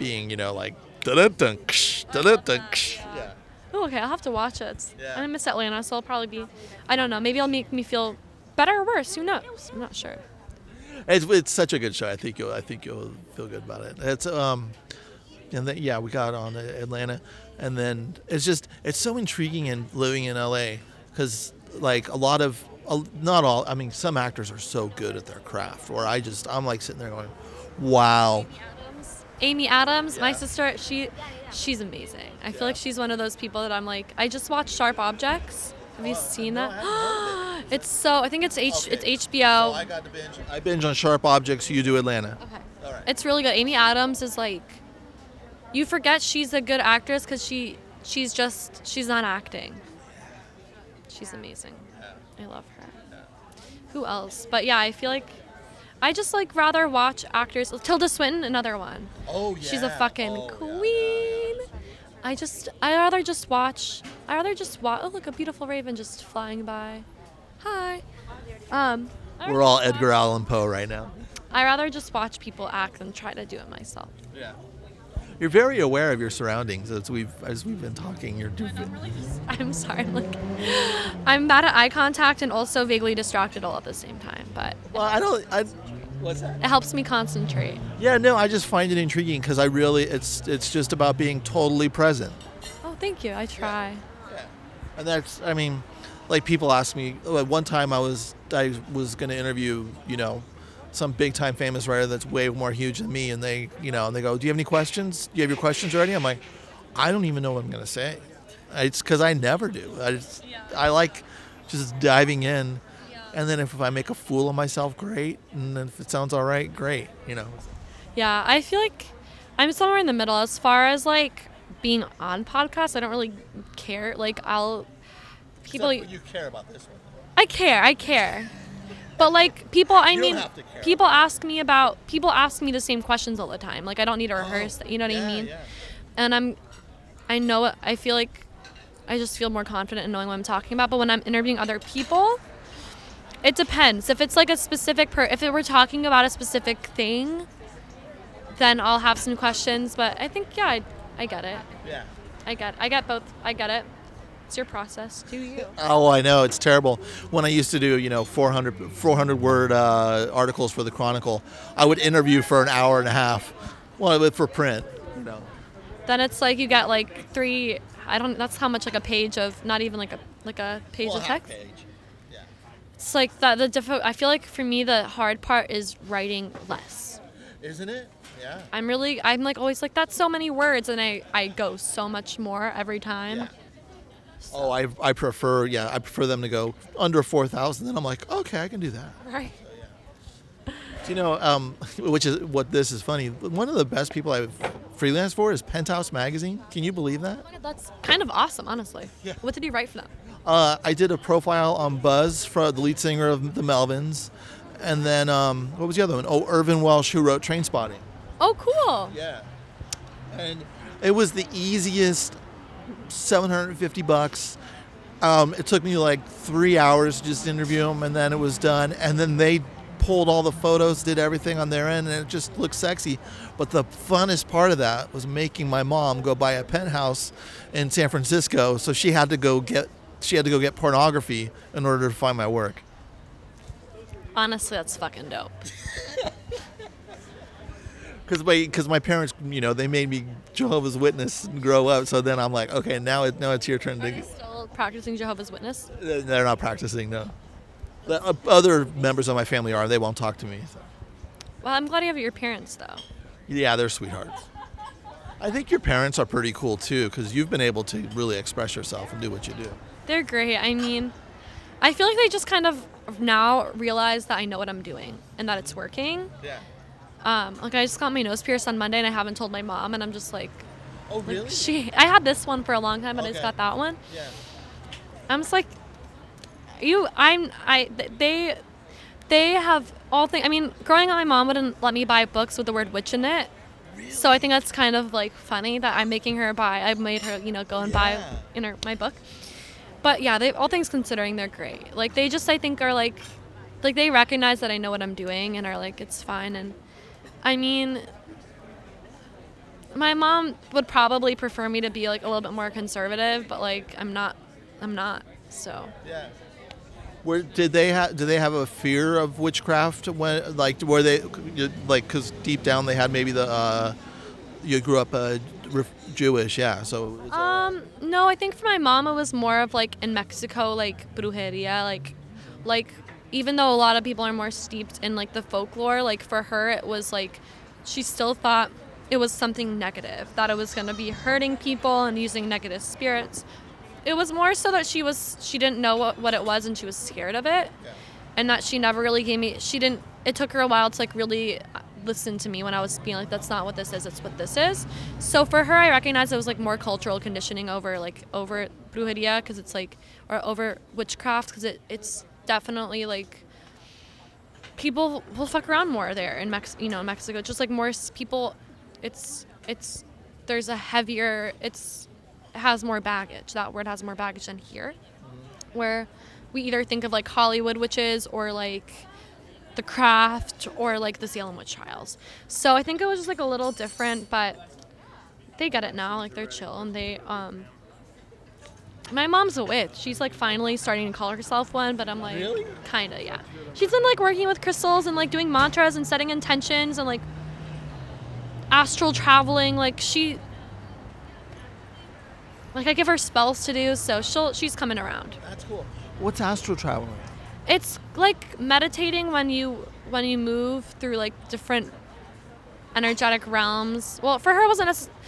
being, you know, like da-da-dunk, da-da-dunk. Yeah. Oh, okay, I'll have to watch it. Yeah. I miss Atlanta, so I'll probably be, I don't know, maybe it'll make me feel better or worse. Who knows? I'm not sure. It's it's such a good show. I think you'll I think you'll feel good about it. It's um, and then yeah, we got on Atlanta, and then it's just it's so intriguing in living in L A because like a lot of. Not all, I mean, some actors are so good at their craft where I just, I'm like sitting there going, wow. Amy Adams, Amy Adams yeah. My sister, she, she's amazing. I yeah. feel like she's one of those people that I'm like, I just watched Sharp Objects. Have you oh, seen no, that? It. It's so, I think it's H, okay. It's H B O. So I got to binge. I binge on Sharp Objects, you do Atlanta. Okay. All right. It's really good. Amy Adams is like, you forget she's a good actress because she, she's just, she's not acting. She's amazing. I love her. Who else? But yeah, I feel like I just like rather watch actors. Tilda Swinton, another one. Oh yeah. She's a fucking oh, queen. Yeah, yeah, yeah. I just I rather just watch. I rather just watch. Oh look, a beautiful raven just flying by. Hi. Um. We're all Edgar Allan Poe right now. I rather just watch people act than try to do it myself. Yeah. you're very aware of your surroundings as we've as we've been talking. You're doing. I'm, really just, I'm sorry, like I'm bad at eye contact and also vaguely distracted all at the same time. But well, I don't. I, what's that? It helps me concentrate. Yeah, no, I just find it intriguing because I really it's it's just about being totally present. Oh, thank you. I try. Yeah, yeah. And that's I mean, like people ask me. Like one time I was I was going to interview, you know, some big-time famous writer that's way more huge than me, and they, you know, and they go, "Do you have any questions? Do you have your questions already?" I'm like, I don't even know what I'm gonna say. It's because I never do. I just, yeah. I like just diving in, yeah. and then if, if I make a fool of myself, great, and then if it sounds all right, great, you know. Yeah, I feel like I'm somewhere in the middle as far as like being on podcasts. I don't really care. Like I'll people. Except you care about this one. I care. I care. But like people, I mean, people ask me about people ask me the same questions all the time. Like I don't need to rehearse. Oh, you know what yeah, I mean? Yeah. And I'm, I know it. I feel like, I just feel more confident in knowing what I'm talking about. But when I'm interviewing other people, it depends. If it's like a specific per, if it were talking about a specific thing, then I'll have some questions. But I think yeah, I, I get it. Yeah. I get. I get both. I get it. Your process do you oh I know it's terrible. When I used to do, you know, four hundred word uh articles for the Chronicle, I would interview for an hour and a half. Well, for print, you know, then it's like you get like three I don't that's how much like a page of not even like a like a page well, of text page. Yeah. It's like that the difficult I feel like for me the hard part is writing less, isn't it? Yeah. I'm really I'm like always like that's so many words and I I go so much more every time. Yeah. So. Oh, I I prefer, yeah, I prefer them to go under four thousand. Then I'm like, okay, I can do that. Right. So, yeah. Do you know, um, which is what this is funny, one of the best people I've freelanced for is Penthouse Magazine. Can you believe that? That's kind of awesome, honestly. Yeah. What did you write for them? Uh, I did a profile on Buzz, for the lead singer of the Melvins. And then, um, what was the other one? Oh, Irvin Welsh, who wrote Trainspotting. Oh, cool. Yeah. And it was the easiest... seven hundred fifty bucks. Um, it took me like three hours to just interview them, and then it was done. And then they pulled all the photos, did everything on their end, and it just looked sexy. But the funnest part of that was making my mom go buy a penthouse in San Francisco, so she had to go get she had to go get pornography in order to find my work. Honestly, that's fucking dope. Because my, cause my parents, you know, they made me Jehovah's Witness and grow up. So then I'm like, okay, now it now it's your turn. Are to. Are they still practicing Jehovah's Witness? They're not practicing, no. The, uh, other members of my family are. They won't talk to me. So. Well, I'm glad you have your parents, though. Yeah, they're sweethearts. I think your parents are pretty cool, too, because you've been able to really express yourself and do what you do. They're great. I mean, I feel like they just kind of now realize that I know what I'm doing and that it's working. Yeah. Um, like I just got my nose pierced on Monday and I haven't told my mom and I'm just like, oh really? Like she, I had this one for a long time, but okay. I just got that one. Yeah. I'm just like, you, I'm, I, they, they have all things. I mean, growing up, my mom wouldn't let me buy books with the word witch in it. Really? So I think that's kind of like funny that I'm making her buy. I made her, you know, go and yeah. buy in her, my book. But yeah, they all things considering, they're great. Like they just, I think, are like, like they recognize that I know what I'm doing and are like, it's fine and. I mean, my mom would probably prefer me to be like a little bit more conservative, but like I'm not, I'm not. So. Yeah. Where did they have? Did they have a fear of witchcraft? When like were they like? Because deep down they had maybe the. Uh, you grew up uh, Jewish, yeah. So. Um. No, I think for my mom it was more of like in Mexico, like brujeria, like, like. Even though a lot of people are more steeped in like the folklore, like for her, it was like, she still thought it was something negative, that it was gonna be hurting people and using negative spirits. It was more so that she was, she didn't know what, what it was and she was scared of it. Yeah. And that she never really gave me, she didn't, it took her a while to like really listen to me when I was being like, that's not what this is, it's what this is. So for her, I recognized it was like more cultural conditioning over like, over brujeria, cause it's like, or over witchcraft, cause it, it's, definitely like people will fuck around more there in Mex you know in Mexico, just like more people, it's it's there's a heavier, it's it has more baggage, that word has more baggage than here, where we either think of like Hollywood witches or like The Craft or like the Salem witch trials. So I think it was just like a little different, but they get it now. Like, they're chill, and they, um, my mom's a witch. She's, like, finally starting to call herself one, but I'm, like, really? Kind of, yeah. She's been, like, working with crystals and, like, doing mantras and setting intentions and, like, astral traveling. Like, she, like, I give her spells to do, so she'll, she's coming around. That's cool. What's astral traveling? It's, like, meditating when you, when you move through, like, different energetic realms. Well, for her, it wasn't necessarily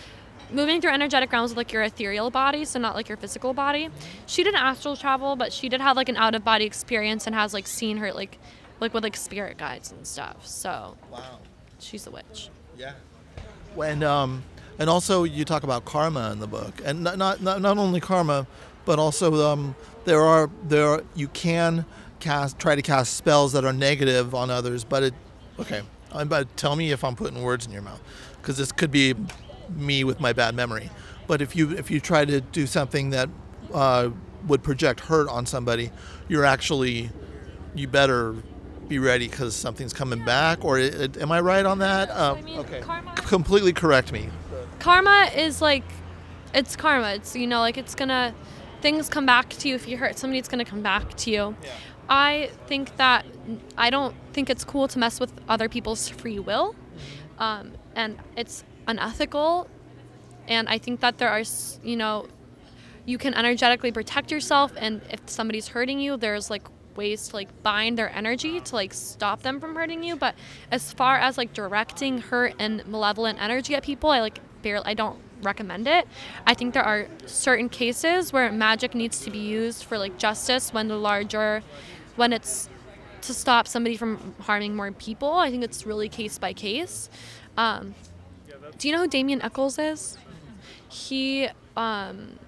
moving through energetic realms with, like, your ethereal body, so not, like, your physical body. She didn't astral travel, but she did have, like, an out-of-body experience and has, like, seen her, like, like with, like, spirit guides and stuff. So, wow. She's a witch. Yeah. And, um, and also you talk about karma in the book. And not not, not only karma, but also um, there are, there are, you can cast try to cast spells that are negative on others, but it, okay, but tell me if I'm putting words in your mouth, because this could be me with my bad memory. But if you if you try to do something that uh, would project hurt on somebody, you're actually, you better be ready because something's coming yeah. back. Or it, it, am I right on that? Yeah, uh, I mean, okay. Karma, completely correct me. Karma is like, it's karma. It's, you know, like it's gonna, things come back to you. If you hurt somebody, it's gonna come back to you. Yeah. I think that, I don't think it's cool to mess with other people's free will. Um, and it's unethical, and I think that there are, you know, you can energetically protect yourself, and if somebody's hurting you, there's like ways to like bind their energy to like stop them from hurting you. But as far as like directing hurt and malevolent energy at people, I like barely, I don't recommend it. I think there are certain cases where magic needs to be used for like justice, when the larger, when it's to stop somebody from harming more people. I think it's really case by case. Um, Do you know who Damien Eccles is? He um,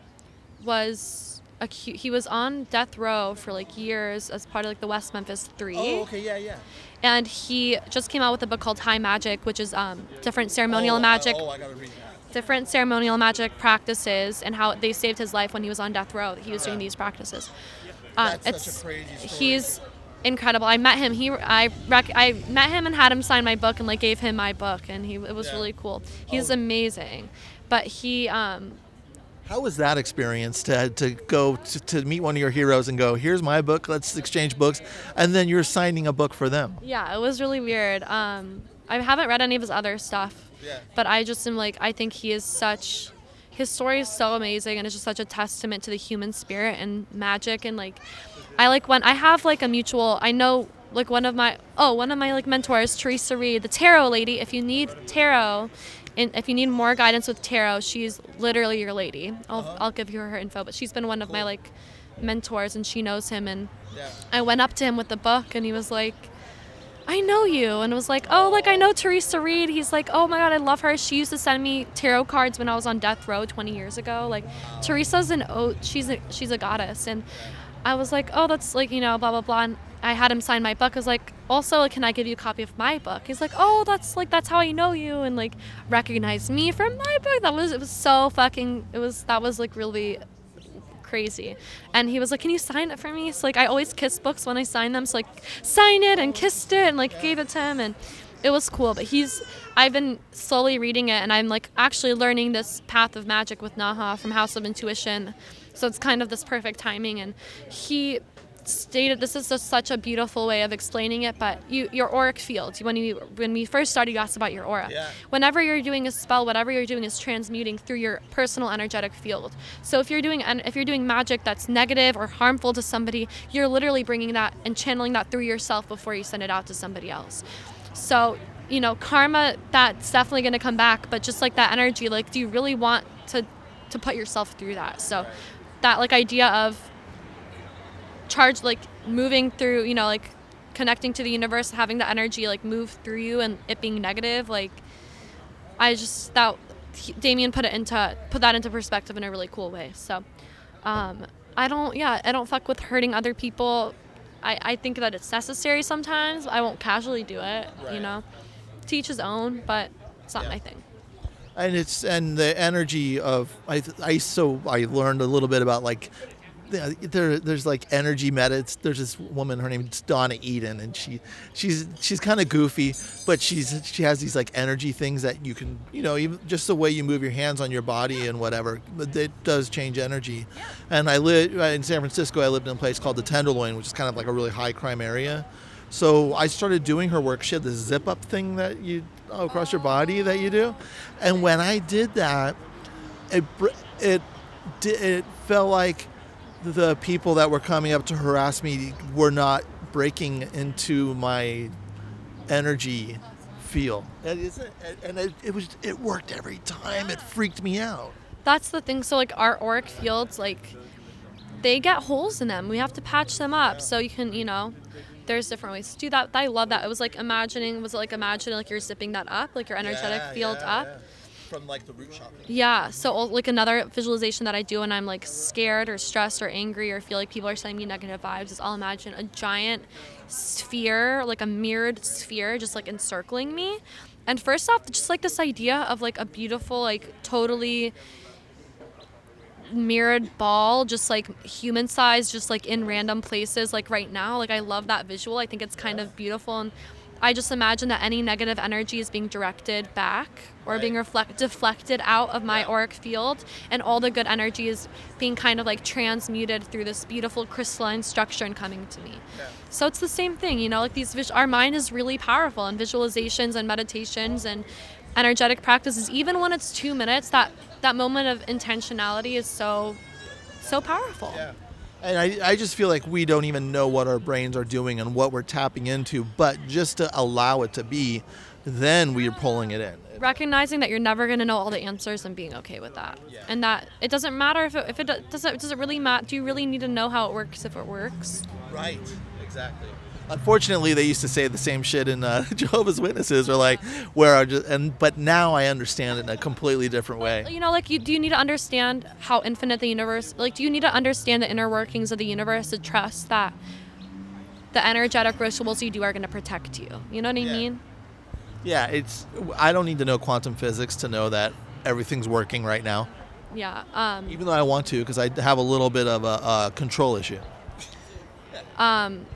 was acu- he was on death row for like years as part of like the West Memphis Three. Oh, okay, yeah, yeah. And he just came out with a book called High Magic, which is um, different ceremonial oh, magic. I, oh, I gotta read that. Different ceremonial magic practices and how they saved his life when he was on death row. He was yeah. doing these practices. Uh, That's it's, such a crazy story. He's incredible. I met him. He, I, rec- I met him and had him sign my book and like gave him my book, and he, it was yeah. really cool. He's oh. amazing, but he. Um, How was that experience to to go to, to meet one of your heroes and go, here's my book, let's exchange books, and then you're signing a book for them? Yeah, it was really weird. Um, I haven't read any of his other stuff, yeah. but I just am like, I think he is such. His story is so amazing, and it's just such a testament to the human spirit and magic. And like, I like when I have like a mutual, I know like one of my, oh, one of my like mentors, Theresa Reed, the tarot lady. If you need tarot and if you need more guidance with tarot, she's literally your lady. I'll, uh-huh. I'll give you her info, but she's been one of cool. my like mentors, and she knows him. And yeah. I went up to him with the book, and he was like, I know you, and was like, oh, like I know Theresa Reed. He's like, oh my God, I love her. She used to send me tarot cards when I was on death row twenty years ago. Like, wow. Teresa's an oh, she's a, she's a goddess, and I was like, oh, that's like, you know, blah blah blah. And I had him sign my book. I was like, also, can I give you a copy of my book? He's like, oh, that's like that's how I know you, and like recognized me from my book. That was it was so fucking it was that was like really. Crazy. And he was like, can you sign it for me? So like I always kiss books when I sign them, so like sign it and kissed it and like yeah. gave it to him, and it was cool. But he's I've been slowly reading it, and I'm like actually learning this path of magic with Naha from House of Intuition, so it's kind of this perfect timing. And he stated, this is just such a beautiful way of explaining it, but you your auric field, when you when we first started, you asked about your aura. Yeah. Whenever you're doing a spell, whatever you're doing is transmuting through your personal energetic field. So if you're doing if you're doing magic that's negative or harmful to somebody, you're literally bringing that and channeling that through yourself before you send it out to somebody else. So, you know, karma, that's definitely going to come back, but just like that energy, like, do you really want to to put yourself through that? So right. that like idea of charge, like moving through, you know, like connecting to the universe, having the energy like move through you and it being negative, like I just that Damien put it into put that into perspective in a really cool way. So um I don't yeah I don't fuck with hurting other people. I I think that it's necessary sometimes. I won't casually do it, right. you know, to each his own, but it's not yeah. my thing. And it's and the energy of I I so I learned a little bit about like there there's like energy medits. There's this woman, her name is Donna Eden, and she she's she's kind of goofy, but she's she has these like energy things that you can, you know, even just the way you move your hands on your body and whatever, but it does change energy. And I live in San Francisco. I lived in a place called the Tenderloin, which is kind of like a really high crime area. So I started doing her work. She had this zip up thing that you across your body that you do, and when I did that, it it it felt like the people that were coming up to harass me were not breaking into my energy field. And, and it, it was it worked every time. It freaked me out. That's the thing. So like our auric fields, like they get holes in them. We have to patch them up. So you can, you know, there's different ways to do that. I love that. It was like imagining, was it like imagining like you're zipping that up, like your energetic yeah, field yeah, up? Yeah. From like the root shopping. Yeah, so like another visualization that I do when I'm like scared or stressed or angry or feel like people are sending me negative vibes is I'll imagine a giant sphere, like a mirrored sphere, just like encircling me. And first off, just like this idea of like a beautiful, like totally mirrored ball, just like human size, just like in random places, like right now. Like I love that visual. I think it's kind of beautiful, and I just imagine that any negative energy is being directed back or right. being reflect, deflected out of my yeah. auric field, and all the good energy is being kind of like transmuted through this beautiful crystalline structure and coming to me. Yeah. So it's the same thing, you know, like these vis- our mind is really powerful, and visualizations and meditations and energetic practices, even when it's two minutes, that, that moment of intentionality is so, so powerful. Yeah. And I, I just feel like we don't even know what our brains are doing and what we're tapping into, but just to allow it to be, then we're pulling it in. Recognizing that you're never going to know all the answers and being okay with that. Yeah. And that it doesn't matter if it, if it doesn't, does it really matter? Do you really need to know how it works if it works? Right, exactly. Unfortunately, they used to say the same shit in uh, Jehovah's Witnesses, or like, where are just, and but now I understand it in a completely different way. You know, like, you, do you need to understand how infinite the universe? Like, do you need to understand the inner workings of the universe to trust that the energetic rituals you do are going to protect you? You know what I yeah. mean? Yeah, it's. I don't need to know quantum physics to know that everything's working right now. Yeah. Um, Even though I want to, because I have a little bit of a, a control issue. Um.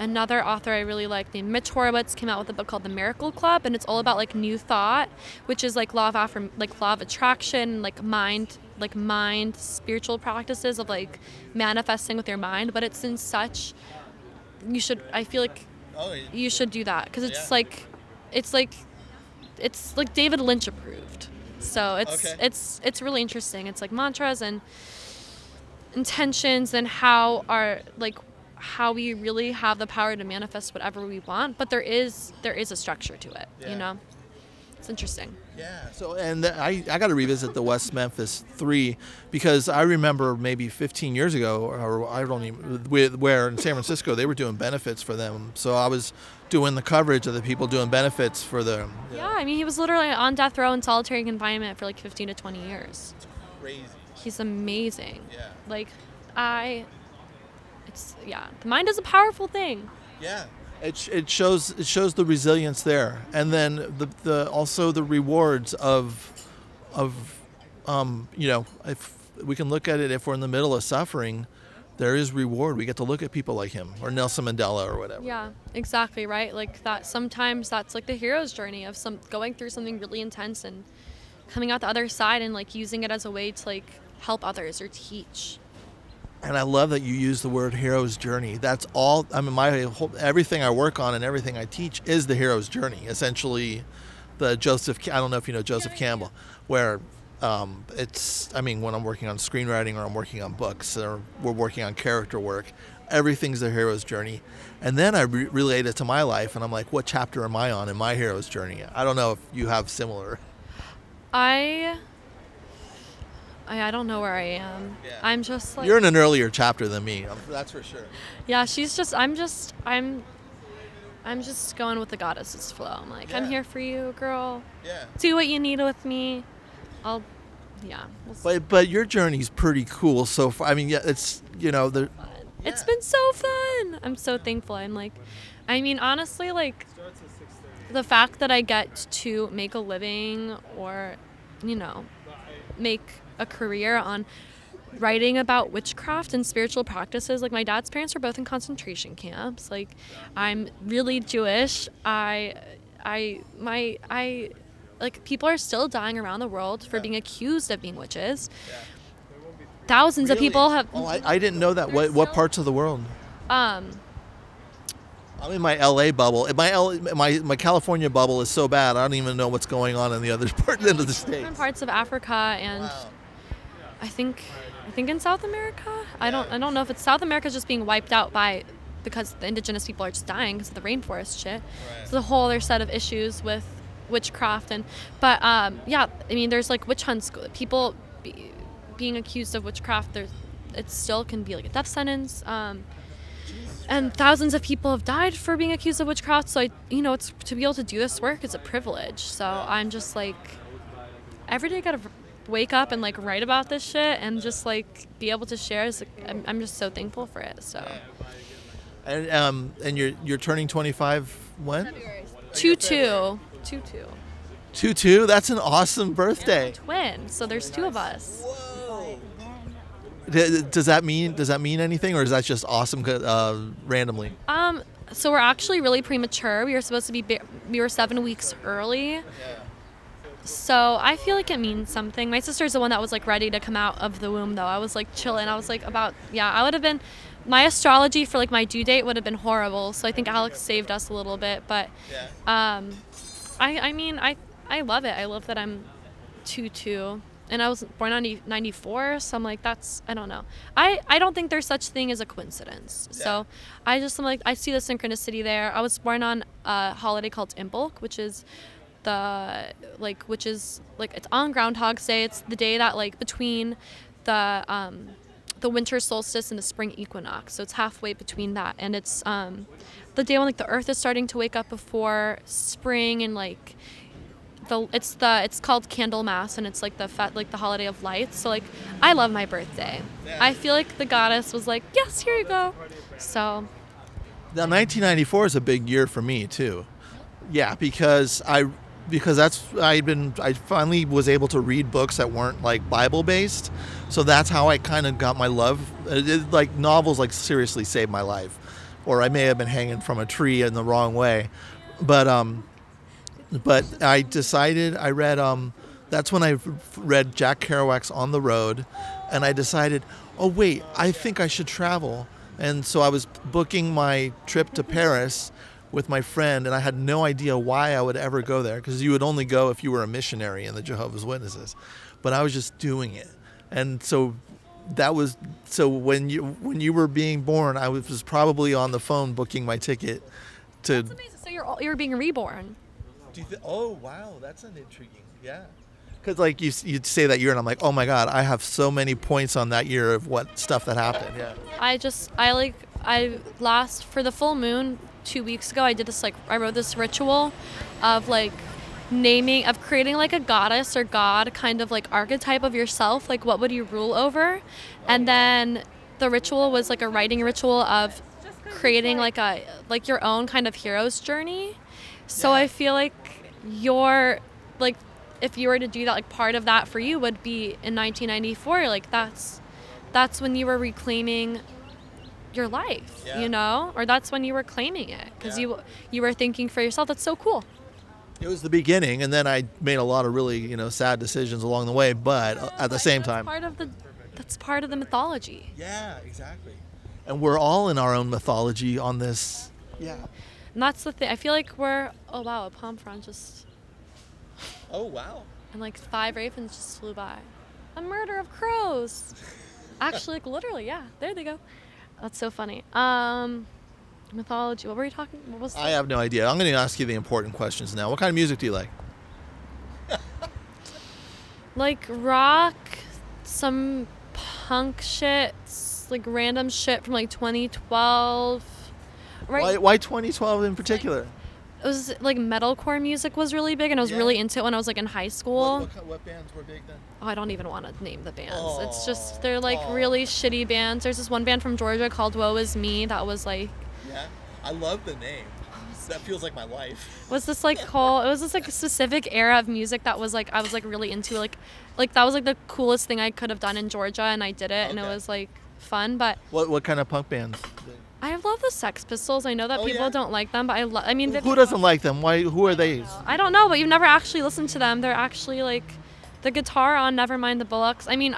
Another author I really like named Mitch Horowitz came out with a book called The Miracle Club, and it's all about like new thought, which is like law of affirm- like law of attraction, like mind, like mind spiritual practices of like manifesting with your mind. But it's in such, you should, I feel like you should do that, because it's yeah. like, it's like, it's like David Lynch approved. So it's okay. it's it's really interesting. It's like mantras and intentions and how our like. how we really have the power to manifest whatever we want, but there is there is a structure to it, yeah. you know? It's interesting. Yeah, so, and I, I got to revisit the West Memphis three, because I remember maybe fifteen years ago, or I don't even, where in San Francisco they were doing benefits for them, so I was doing the coverage of the people doing benefits for them. Yeah, yeah I mean, he was literally on death row in solitary confinement for like fifteen to twenty years. It's crazy. He's amazing. Yeah. Like, I... It's, yeah, the mind is a powerful thing. Yeah, it it shows it shows the resilience there, and then the, the also the rewards of of um you know, if we can look at it, if we're in the middle of suffering, there is reward. We get to look at people like him or Nelson Mandela or whatever. Yeah, exactly right. Like that. Sometimes that's like the hero's journey of some going through something really intense and coming out the other side and like using it as a way to like help others or teach. And I love that you use the word hero's journey. That's all. I mean, my whole, everything I work on and everything I teach is the hero's journey. Essentially, the Joseph. I don't know if you know Joseph Campbell, where um, it's. I mean, when I'm working on screenwriting or I'm working on books or we're working on character work, everything's the hero's journey. And then I re- relate it to my life, and I'm like, what chapter am I on in my hero's journey? I don't know if you have similar. I. I don't know where I am. Yeah. I'm just like... You're in an earlier chapter than me. That's for sure. Yeah, she's just... I'm just... I'm I'm just going with the goddess's flow. I'm like, yeah. I'm here for you, girl. Yeah. Do what you need with me. I'll... Yeah. We'll but but your journey's pretty cool so far. I mean, yeah, it's, you know... the. Yeah. It's been so fun. I'm so thankful. I'm like... I mean, honestly, like... The fact that I get to make a living or, you know, make... a career on writing about witchcraft and spiritual practices. Like, my dad's parents were both in concentration camps. Like, I'm really Jewish. I, I, my, I, like, people are still dying around the world for yeah. being accused of being witches. Yeah. Thousands really? of people have. Oh, I, I didn't know that. What, still, what parts of the world? Um. I'm in my L A bubble. My L A, my my California bubble is so bad. I don't even know what's going on in the other part end of the state. Different parts of Africa and wow. I think I think in South America. Yeah. I don't I don't know if it's South America is just being wiped out by because the indigenous people are just dying because of the rainforest shit. Right. It's a whole other set of issues with witchcraft and but um, yeah, I mean there's like witch hunts. People be, being accused of witchcraft. There's it still can be like a death sentence. Um, And thousands of people have died for being accused of witchcraft. So, I, you know, it's to be able to do this work is a privilege. So I'm just like, every day I gotta wake up and like write about this shit and just like be able to share. Is, like, I'm, I'm just so thankful for it. So. And um, and you're you're turning twenty-five when? February. Two two two two. Two two. That's an awesome birthday. And I'm a twin. So there's two of us. Whoa. Does that mean does that mean anything, or is that just awesome uh, randomly? Um, so we're actually really premature. We were supposed to be we were seven weeks early. So I feel like it means something. My sister's the one that was like ready to come out of the womb, though. I was like chilling. I was like about yeah. I would have been my astrology for like my due date would have been horrible. So I think Alex saved us a little bit, but um, I I mean I I love it. I love that I'm two two. And I was born in ninety-four, so I'm like, that's, I don't know. I, I don't think there's such thing as a coincidence. Yeah. So I just am like, I see the synchronicity there. I was born on a holiday called Imbolc, which is the, like, which is, like, it's on Groundhog's Day. It's the day that, like, between the um, the winter solstice and the spring equinox. So it's halfway between that. And it's um, the day when, like, the earth is starting to wake up before spring and, like, The, it's the it's called Candlemas and it's like the fat, like the holiday of lights. So like I love my birthday. I feel like the goddess was like, yes, here you go. So now nineteen ninety-four is a big year for me too. Yeah, because I because that's I'd been I finally was able to read books that weren't like Bible based. So that's how I kind of got my love. It, it, like novels like seriously saved my life, or I may have been hanging from a tree in the wrong way, but um. But I decided I read. Um, that's when I read Jack Kerouac's On the Road, and I decided, oh wait, I think I should travel. And so I was booking my trip to Paris with my friend, and I had no idea why I would ever go there because you would only go if you were a missionary in the Jehovah's Witnesses. But I was just doing it, and so that was so when you when you were being born, I was probably on the phone booking my ticket to. That's amazing. So you're you're being reborn. Do you th- oh wow, that's an intriguing yeah. Because like you you'd say that year, and I'm like, oh my god, I have so many points on that year of what stuff that happened. Yeah. I just I like I last for the full moon two weeks ago. I did this like I wrote this ritual of like naming of creating like a goddess or god kind of like archetype of yourself. Like what would you rule over? And then the ritual was like a writing ritual of creating like a like your own kind of hero's journey. So yeah. I feel like your, like, if you were to do that, like, part of that for you would be in nineteen ninety-four. Like, that's that's when you were reclaiming your life, yeah. you know? Or that's when you were claiming it because yeah. you you were thinking for yourself, that's so cool. It was the beginning, and then I made a lot of really, you know, sad decisions along the way, but yeah, at the like same that's time. Part of the, that's part of the mythology. Yeah, exactly. And we're all in our own mythology on this. Yeah. And that's the thing. I feel like we're, oh, wow, a palm frond just. Oh, wow. And, like, five ravens just flew by. A murder of crows. Actually, like, literally, yeah. There they go. That's so funny. Um, mythology. What were you talking What was? That? I have no idea. I'm going to ask you the important questions now. What kind of music do you like? Like, rock, some punk shit, like, random shit from, like, twenty twelve. Right. Why, why twenty twelve in particular? It was like metalcore music was really big, and I was yeah. really into it when I was like in high school. What, what, what bands were big then? Oh, I don't even want to name the bands. Aww. It's just they're like Aww. really shitty bands. There's this one band from Georgia called Woe Is Me that was like. Yeah, I love the name. that feels like my life. Was this like whole, it was this like a specific era of music that was like, I was like really into, like, like that was like the coolest thing I could have done in Georgia, and I did it, okay. and it was like fun. But what what kind of punk bands? I love the Sex Pistols. I know that oh, people yeah. don't like them, but I love, I mean. Who people, doesn't like them? Why? Who are they? I don't know, but you've never actually listened to them. They're actually like, the guitar on Nevermind the Bollocks. I mean,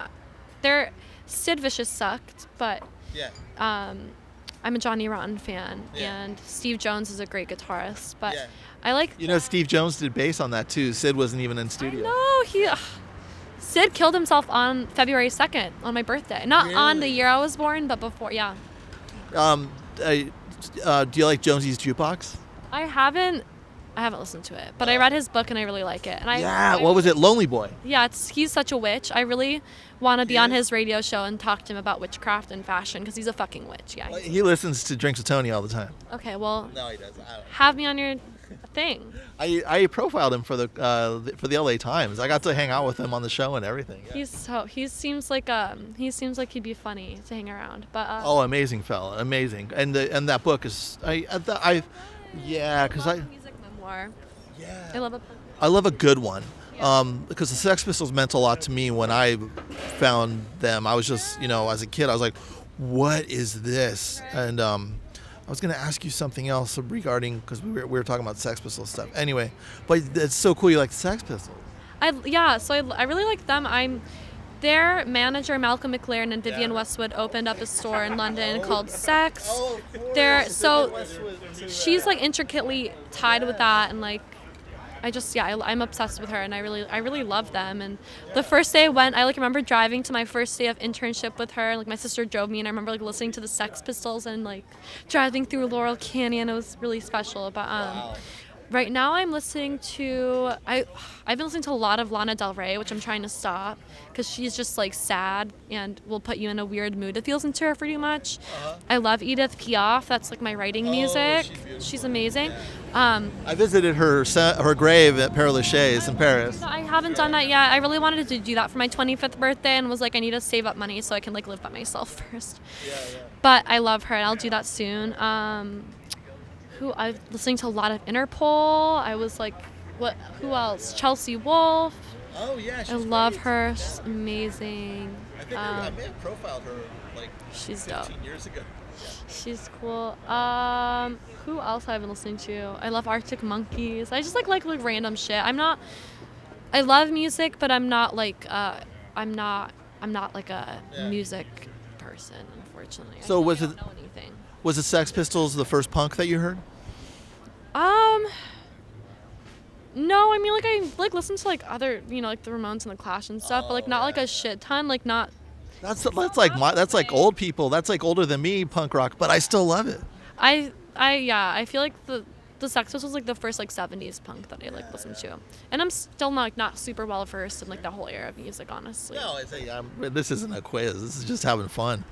they're, Sid Vicious sucked, but yeah. um, I'm a Johnny Rotten fan, yeah. and Steve Jones is a great guitarist, but yeah. I like. You know, Steve Jones did bass on that too. Sid wasn't even in studio. No, he. Ugh. Sid killed himself on February second, on my birthday. Not really? On the year I was born, but before, yeah. Um, I, uh, do you like Jonesy's Jukebox? I haven't, I haven't listened to it, but I read his book and I really like it. And I yeah, I, what was it, Lonely Boy? Yeah, it's he's such a witch. I really want to be yeah. on his radio show and talk to him about witchcraft and fashion because he's a fucking witch. Yeah, well, he listens to Drinks with Tony all the time. Okay, well, no, he doesn't. I don't have me on your thing. I I profiled him for the uh, for the L A Times. I got to hang out with him on the show and everything. Yeah. He's so he seems like um he seems like he'd be funny to hang around. But uh, oh, amazing fella, amazing. And the and that book is I I, I yeah because I. Yeah. I love a I love a good one. Yeah. Um, because the Sex Pistols meant a lot to me when I found them. I was just, you know, as a kid, I was like, what is this? Right. And um, I was going to ask you something else regarding, because we were, we were talking about Sex Pistols stuff. Anyway, but it's so cool you like the Sex Pistols. I, yeah, so I, I really like them. I'm Their manager, Malcolm McLaren, and Vivienne yeah. Westwood opened up a store in London oh. called Sex. Oh, They're, so she's like intricately tied yeah. with that, and like I just yeah I, I'm obsessed with her, and I really I really love them. And yeah. the first day I went, I like remember driving to my first day of internship with her. Like my sister drove me, and I remember like listening to the Sex Pistols and like driving through Laurel Canyon. It was really special. But um, wow. right now I'm listening to, I, I've been listening to a lot of Lana Del Rey, which I'm trying to stop because she's just like sad and will put you in a weird mood that feels into her pretty much. Uh-huh. I love Edith Piaf. That's like my writing oh, music. She's, she's amazing. Yeah. Um, I visited her her grave at Père Lachaise in Paris. No, I haven't done that yet. I really wanted to do that for my twenty-fifth birthday and was like, I need to save up money so I can like live by myself first. Yeah, yeah. But I love her and I'll do that soon. Um, Who I was listening to a lot of Interpol. I was like, what? Who else? Chelsea Wolfe. Oh yeah, she's I love great. her. She's amazing. I think um, I may have profiled her like she's fifteen dope. years ago. Yeah. She's cool. Um, who else have I been listening to? I love Arctic Monkeys. I just like like, like random shit. I'm not. I love music, but I'm not like uh, I'm not I'm not like a yeah. music person, unfortunately. So I was I don't it? Know anything. Was the Sex Pistols the first punk that you heard? Um, no, I mean, like, I, like, listened to, like, other, you know, like, the Ramones and the Clash and stuff, oh, but, like, not, yeah. like, a shit ton, like, not... That's, that's not like, my, that's, like, old people, that's, like, older than me, punk rock, but I still love it. I, I, yeah, I feel like the, the Sex Pistols was, like, the first, like, seventies punk that I, like, listened to. And I'm still not, like, not super well-versed in, like, the whole era of music, honestly. No, I say, I'm, this isn't a quiz, this is just having fun.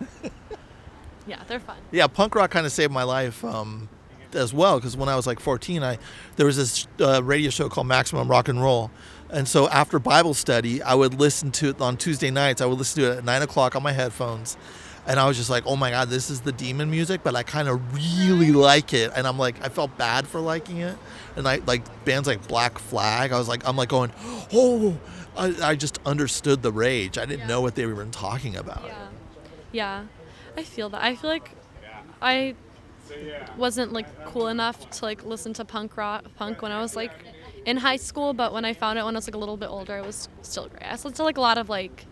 Yeah, they're fun. Yeah, punk rock kind of saved my life um, as well, because when I was like fourteen, I there was this uh, radio show called Maximum Rock and Roll. And so after Bible study, I would listen to it on Tuesday nights. I would listen to it at nine o'clock on my headphones. And I was just like, oh, my God, this is the demon music, but I kind of really like it. And I'm like, I felt bad for liking it. And I like bands like Black Flag. I was like, I'm like going, oh, I, I just understood the rage. I didn't yeah. know what they were talking about. Yeah. Yeah. I feel that. I feel like I wasn't like cool enough to like listen to punk rock punk when I was like in high school, but when I found it when I was like a little bit older, it was still great. I listened to like a lot of like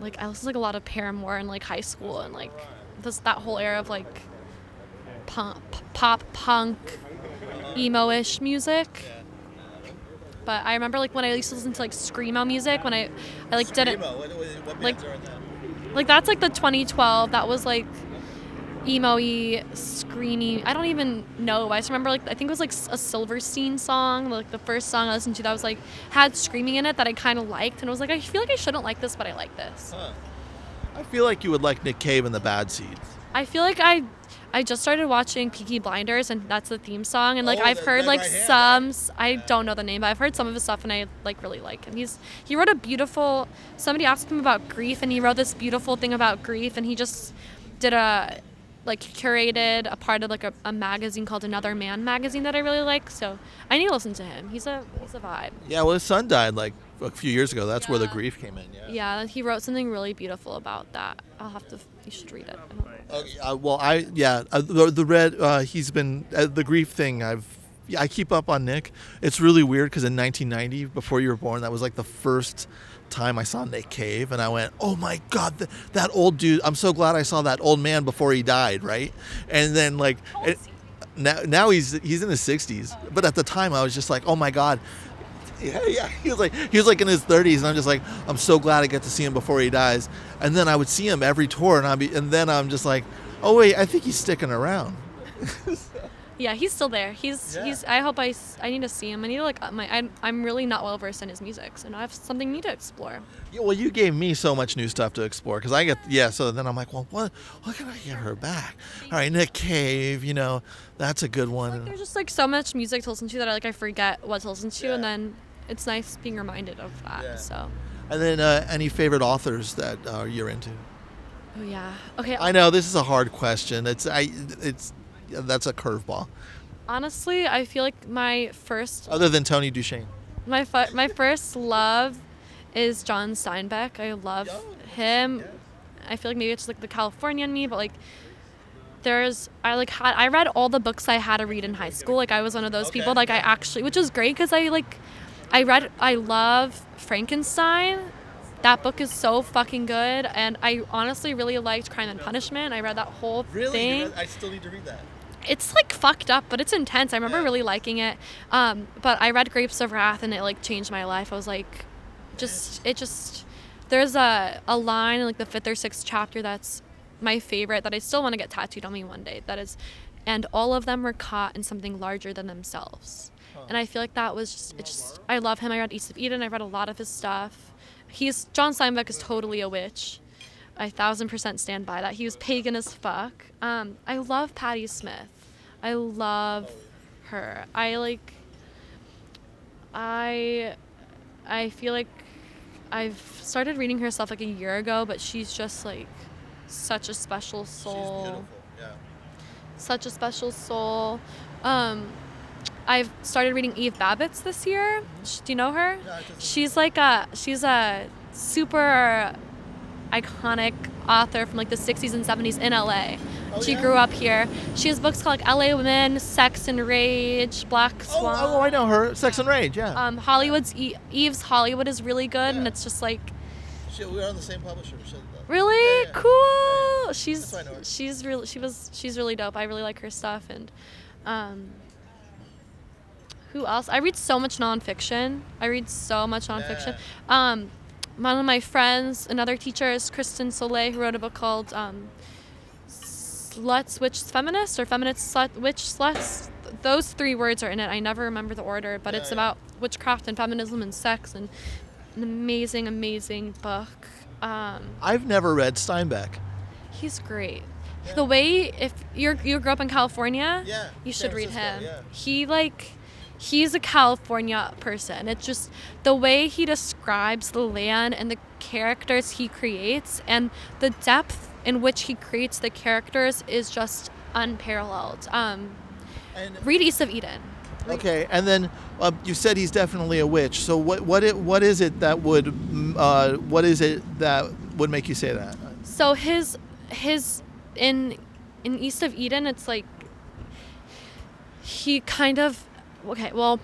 like I listened to like a lot of Paramore in like high school and like this that whole era of like pop pop punk emo-ish music. But I remember like when I used to listen to like screamo music when I I like didn't like. Like, that's, like, the twenty twelve. That was, like, emo-y, screamy. I don't even know. I just remember, like, I think it was, like, a Silverstein song. Like, the first song I listened to that was, like, had screaming in it that I kind of liked. And I was like, I feel like I shouldn't like this, but I like this. Huh. I feel like you would like Nick Cave and the Bad Seeds. I feel like I I just started watching Peaky Blinders, and that's the theme song. And, like, oh, I've heard, like, right some... I don't know the name, but I've heard some of his stuff, and I, like, really like him. He's, he wrote a beautiful... Somebody asked him about grief, and he wrote this beautiful thing about grief, and he just did a like curated a part of like a, a magazine called Another Man magazine that I really like. So I need to listen to him. He's a he's a vibe. Yeah, well, his son died like a few years ago. That's yeah. where the grief came in. Yeah. Yeah, he wrote something really beautiful about that. I'll have to. You should read it. Okay, uh, well, I yeah uh, the, the red. Uh, he's been uh, the grief thing. I've. Yeah, I keep up on Nick. It's really weird because in nineteen ninety, before you were born, that was like the first time I saw Nick Cave, and I went, oh my God, th- that old dude. I'm so glad I saw that old man before he died, right? And then like it, now, now he's he's in his sixties, but at the time I was just like, oh my God. Yeah, yeah. He was like he was like in his thirties, and I'm just like, I'm so glad I get to see him before he dies. And then I would see him every tour, and I'd be, and then I'm just like, oh wait, I think he's sticking around. Yeah, he's still there. He's yeah. he's. I hope I, I need to see him. I need to like my. I'm I'm really not well versed in his music, so now I have something new to explore. Yeah, well, you gave me so much new stuff to explore because I get yeah. So then I'm like, well, what what can I get her back? All right, Nick Cave, you know, that's a good one. Like, there's just like so much music to listen to that I like I forget what to listen to, yeah. and then it's nice being reminded of that. Yeah. So. And then uh, any favorite authors that uh, you're into? Oh yeah. Okay. I know this is a hard question. It's I it's. That's a curveball. Honestly, I feel like my first... Other than Tony Duchesne. My fu- my first love is John Steinbeck. I love Yo, him. Yes. I feel like maybe it's like the California in me, but like there's... I like had, I read all the books I had to read in high school. Like I was one of those okay. people. Like I actually... Which is great because I like... I read... I love Frankenstein. That book is so fucking good. And I honestly really liked Crime and Punishment. I read that whole really? thing. Really? I still need to read that. It's like fucked up, but it's intense. I remember yeah. really liking it. Um, but I read Grapes of Wrath, and it like changed my life. I was like, just it just there's a a line in like the fifth or sixth chapter that's my favorite that I still want to get tattooed on me one day. That is, and all of them were caught in something larger than themselves. Huh. And I feel like that was just it just I love him. I read East of Eden. I read a lot of his stuff. He's John Steinbeck is totally a witch. I thousand percent stand by that. He was pagan as fuck. Um, I love Patti Smith. I love her. I like, I, I feel like I've started reading her stuff like a year ago, but she's just like such a special soul. She's beautiful, yeah. Such a special soul. Um, I've started reading Eve Babbitts this year. Do you know her? Yeah, she's like a, she's a super iconic author from like the sixties and seventies in L A. Oh, she yeah? grew up here. She has books called like L A Women, Sex and Rage, Black Swan. Oh, oh I know her. Sex and Rage, yeah. Um, Hollywood's e- Eve's Hollywood is really good, yeah. and it's just like. She, we are on the same publisher. She, really yeah, yeah. cool. She's she's really she was she's really dope. I really like her stuff. And um, who else? I read so much nonfiction. I read so much nonfiction. Yeah. Um. One of my friends, another teacher, is Kristen Soleil, who wrote a book called um, Sluts, Witch, Feminist, or Feminist, Slut, Witch, Sluts. Th- those three words are in it. I never remember the order, but yeah, it's yeah. about witchcraft and feminism and sex, and an amazing, amazing book. Um, I've never read Steinbeck. He's great. Yeah. The way, if you're, you grew up in California, yeah, you should San read Francisco, him. Yeah. He, like... He's a California person. It's just the way he describes the land and the characters he creates, and the depth in which he creates the characters is just unparalleled. Um, and read East of Eden. Read. Okay, and then uh, you said he's definitely a witch. So what what it what is it that would uh, what is it that would make you say that? So his his in in East of Eden, it's like he kind of. Okay, well,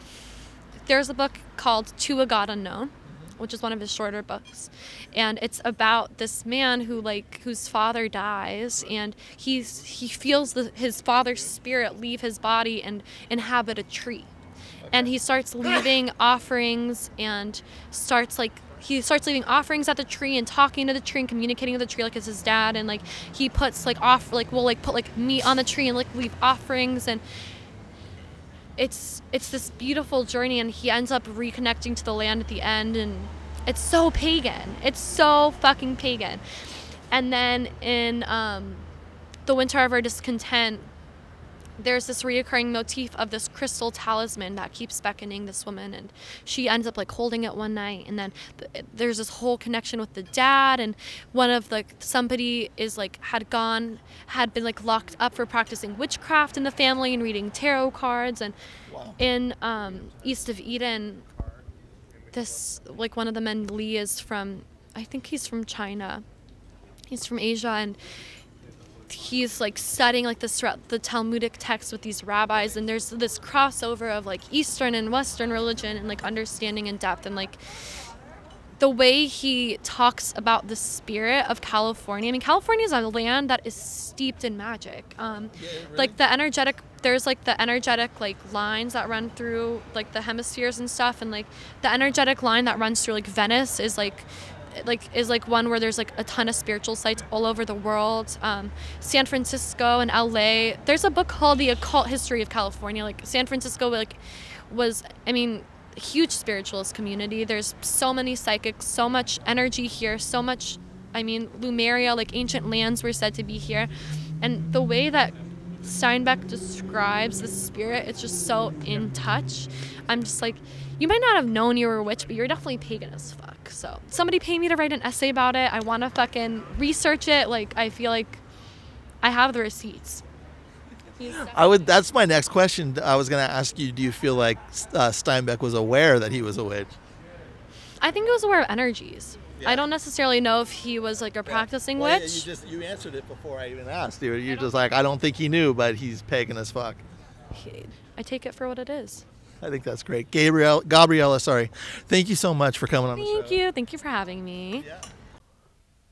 there's a book called To a God Unknown, which is one of his shorter books, and it's about this man who, like, whose father dies, and he's he feels the, his father's spirit leave his body and inhabit a tree, okay. and he starts leaving offerings and starts like he starts leaving offerings at the tree and talking to the tree and communicating with the tree like it's his dad, and like he puts like off like will like put like meat on the tree and like leave offerings and. It's it's this beautiful journey, and he ends up reconnecting to the land at the end, and it's so pagan. It's so fucking pagan. And then in um, The Winter of Our Discontent, there's this reoccurring motif of this crystal talisman that keeps beckoning this woman, and she ends up like holding it one night, and then th- there's this whole connection with the dad, and one of like somebody is like had gone had been like locked up for practicing witchcraft in the family and reading tarot cards, and wow. in um, East of Eden, this like one of the men, Lee, is from I think he's from China he's from Asia, and he's like studying like this throughout the Talmudic text with these rabbis, and there's this crossover of like Eastern and Western religion and like understanding in depth, and like the way he talks about the spirit of California. I mean, California is a land that is steeped in magic. Um, yeah, really? Like the energetic, there's like the energetic like lines that run through like the hemispheres and stuff, and like the energetic line that runs through like Venice is like like is like one where there's like a ton of spiritual sites all over the world. um San Francisco and L A, there's a book called The Occult History of California. Like San Francisco like was I mean huge spiritualist community. There's so many psychics, so much energy here, so much I mean Lumeria, like ancient lands were said to be here, and the way that Steinbeck describes the spirit, it's just so in touch. I'm just like, you might not have known you were a witch, but you're definitely pagan as fuck. So somebody pay me to write an essay about it. I want to fucking research it. Like, I feel like I have the receipts. I would. That's my next question. I was going to ask you, do you feel like uh, Steinbeck was aware that he was a witch? I think he was aware of energies. Yeah. I don't necessarily know if he was like a practicing yeah. well, witch. Yeah, you just you answered it before I even asked. You're, you're just like, I don't think he knew, but he's pagan as fuck. He, I take it for what it is. I think that's great. Gabriel, Gabriela, sorry. Thank you so much for coming on the show. Thank you. Thank you for having me. Yeah.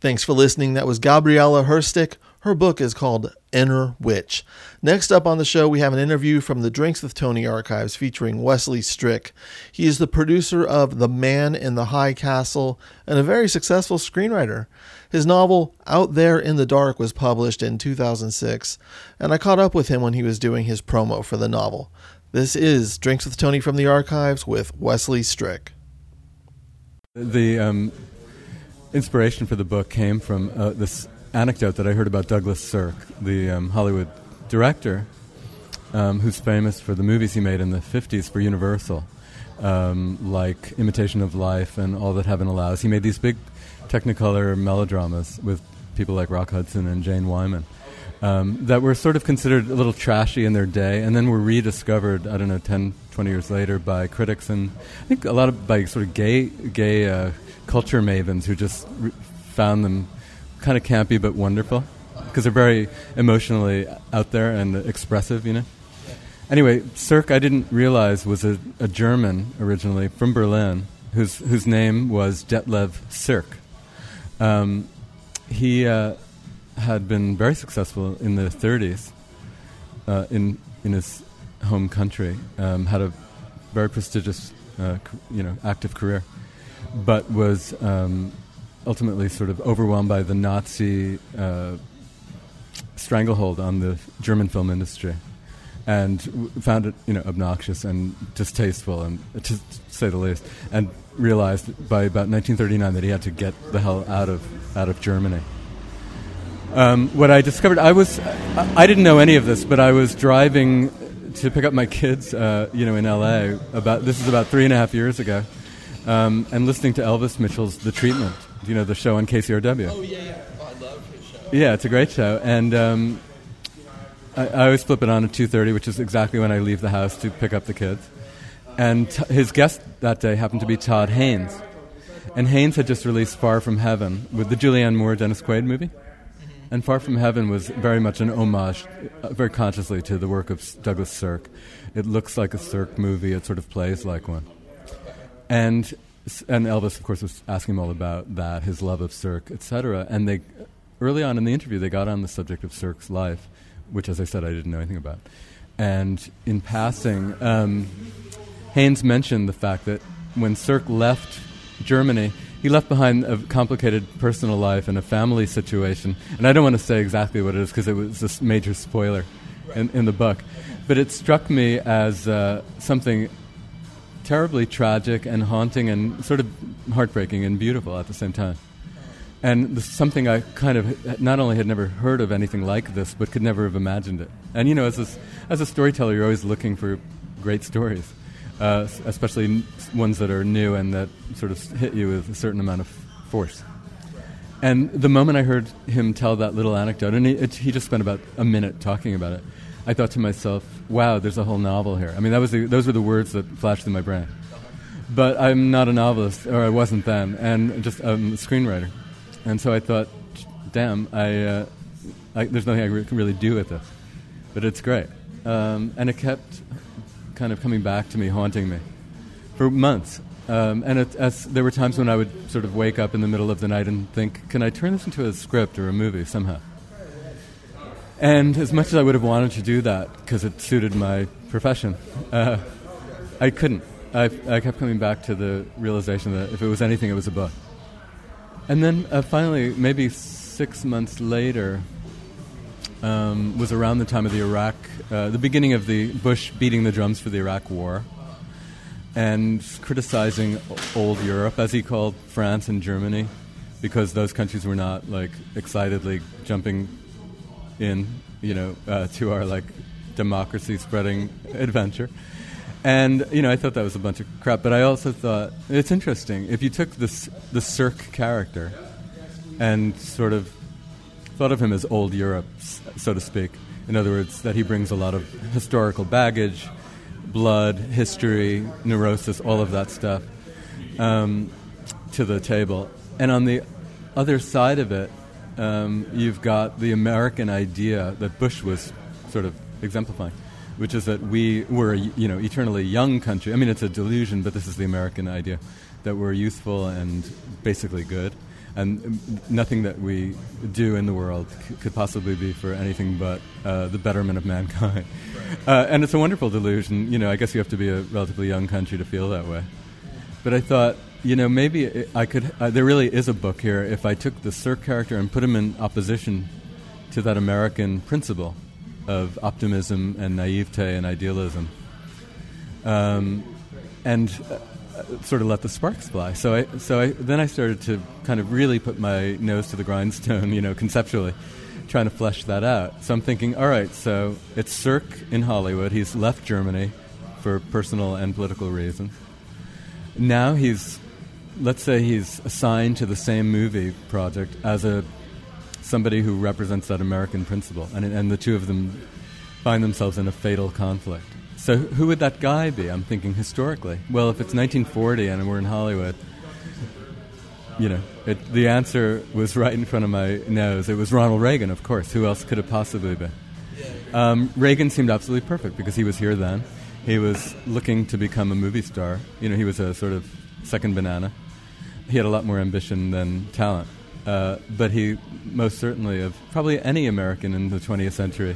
Thanks for listening. That was Gabriela Herstik. Her book is called Inner Witch. Next up on the show, we have an interview from the Drinks with Tony archives featuring Wesley Strick. He is the producer of The Man in the High Castle and a very successful screenwriter. His novel, Out There in the Dark, was published in two thousand six, and I caught up with him when he was doing his promo for the novel. This is Drinks with Tony from the Archives with Wesley Strick. The um, inspiration for the book came from uh, this anecdote that I heard about Douglas Sirk, the um, Hollywood director, um, who's famous for the movies he made in the fifties for Universal, um, like Imitation of Life and All That Heaven Allows. He made these big Technicolor melodramas with people like Rock Hudson and Jane Wyman. Um, that were sort of considered a little trashy in their day, and then were rediscovered, I don't know, ten, twenty years later by critics, and I think a lot of by sort of gay gay uh, culture mavens who just re- found them kind of campy but wonderful, because they're very emotionally out there and expressive, you know. Anyway, Sirk, I didn't realize, was a, a German originally from Berlin, whose whose name was Detlev Sirk. Um, he... Uh, had been very successful in the thirties uh, in in his home country, um, had a very prestigious, uh, c- you know, active career, but was um, ultimately sort of overwhelmed by the Nazi uh, stranglehold on the German film industry, and w- found it, you know, obnoxious and distasteful, and uh, to, to say the least, and realized by about nineteen thirty-nine that he had to get the hell out of out of Germany. Um, what I discovered, I was—I I didn't know any of this, but I was driving to pick up my kids, uh, you know, in L A. About this is about three and a half years ago, um, and listening to Elvis Mitchell's "The Treatment," you know, the show on K C R W. Oh yeah, I love his show. Yeah, it's a great show, and um, I, I always flip it on at two thirty, which is exactly when I leave the house to pick up the kids. And t- his guest that day happened to be Todd Haynes, and Haynes had just released "Far From Heaven" with the Julianne Moore, Dennis Quaid movie. And Far From Heaven was very much an homage, uh, very consciously, to the work of Douglas Sirk. It looks like a Sirk movie. It sort of plays like one. And and Elvis, of course, was asking him all about that, his love of Sirk, et cetera. And they, early on in the interview, they got on the subject of Sirk's life, which, as I said, I didn't know anything about. And in passing, um, Haynes mentioned the fact that when Sirk left Germany, he left behind a complicated personal life and a family situation. And I don't want to say exactly what it is because it was a major spoiler in, in the book. But it struck me as uh, something terribly tragic and haunting and sort of heartbreaking and beautiful at the same time. And something I kind of not only had never heard of anything like this, but could never have imagined it. And, you know, as a, as a storyteller, you're always looking for great stories, uh, especially ones that are new and that sort of hit you with a certain amount of force. And the moment I heard him tell that little anecdote, and he, it, he just spent about a minute talking about it, I thought to myself, wow, there's a whole novel here. I mean, that was the, those were the words that flashed in my brain. But I'm not a novelist, or I wasn't then, and just um, a screenwriter. And so I thought, damn, I, uh, I, there's nothing I re- can really do with this. But it's great. Um, and it kept kind of coming back to me, haunting me, for months. Um, and it, as, there were times when I would sort of wake up in the middle of the night and think, can I turn this into a script or a movie somehow? And as much as I would have wanted to do that, because it suited my profession, uh, I couldn't. I, I kept coming back to the realization that if it was anything, it was a book. And then uh, finally, maybe six months later, um, was around the time of the Iraq, uh, the beginning of the Bush beating the drums for the Iraq War and criticizing old Europe, as he called France and Germany, because those countries were not, like, excitedly jumping in, you know, uh, to our, like, democracy-spreading adventure. And, you know, I thought that was a bunch of crap, but I also thought, it's interesting, if you took this the Cirque character and sort of thought of him as old Europe, so to speak, in other words, that he brings a lot of historical baggage, blood, history, neurosis, all of that stuff, um, to the table. And on the other side of it, um, you've got the American idea that Bush was sort of exemplifying, which is that we were, you know, eternally young country. I mean, it's a delusion, but this is the American idea, that we're youthful and basically good, and nothing that we do in the world c- could possibly be for anything but uh, the betterment of mankind. Uh, and it's a wonderful delusion. You know, I guess you have to be a relatively young country to feel that way. But I thought, you know, maybe it, I could. Uh, there really is a book here if I took the Cirque character and put him in opposition to that American principle of optimism and naivete and idealism, um, and uh, sort of let the sparks fly. So, I, so I, then I started to kind of really put my nose to the grindstone, you know, conceptually, trying to flesh that out. So I'm thinking, all right, so it's Cirque in Hollywood. He's left Germany for personal and political reasons. Now he's, let's say, he's assigned to the same movie project as a somebody who represents that American principle, and and the two of them find themselves in a fatal conflict. So who would that guy be? I'm thinking historically. Well, if it's nineteen forty and we're in Hollywood, you know, it, the answer was right in front of my nose. It was Ronald Reagan, of course. Who else could it possibly be? Um, Reagan seemed absolutely perfect because he was here then. He was looking to become a movie star. You know, he was a sort of second banana. He had a lot more ambition than talent. Uh, but he, most certainly, of probably any American in the twentieth century,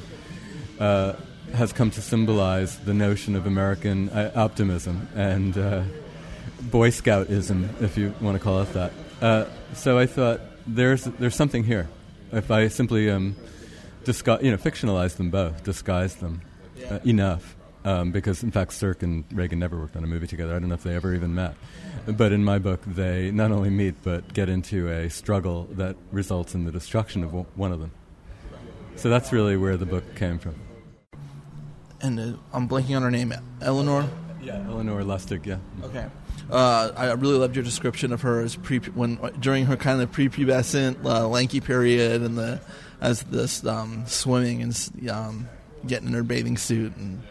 uh, has come to symbolize the notion of American uh, optimism and uh, Boy Scoutism, if you want to call it that. Uh, so I thought, there's there's something here. If I simply um, disgu- you know, fictionalize them both, disguise them uh, enough, um, because in fact Cirque and Reagan never worked on a movie together. I don't know if they ever even met. But in my book, they not only meet, but get into a struggle that results in the destruction of w- one of them. So that's really where the book came from. And uh, I'm blanking on her name. Eleanor? Yeah, Eleanor Lustig, yeah. Okay. Uh, I really loved your description of her as pre- when during her kind of prepubescent, uh, lanky period, and the as this um, swimming and um, getting in her bathing suit. And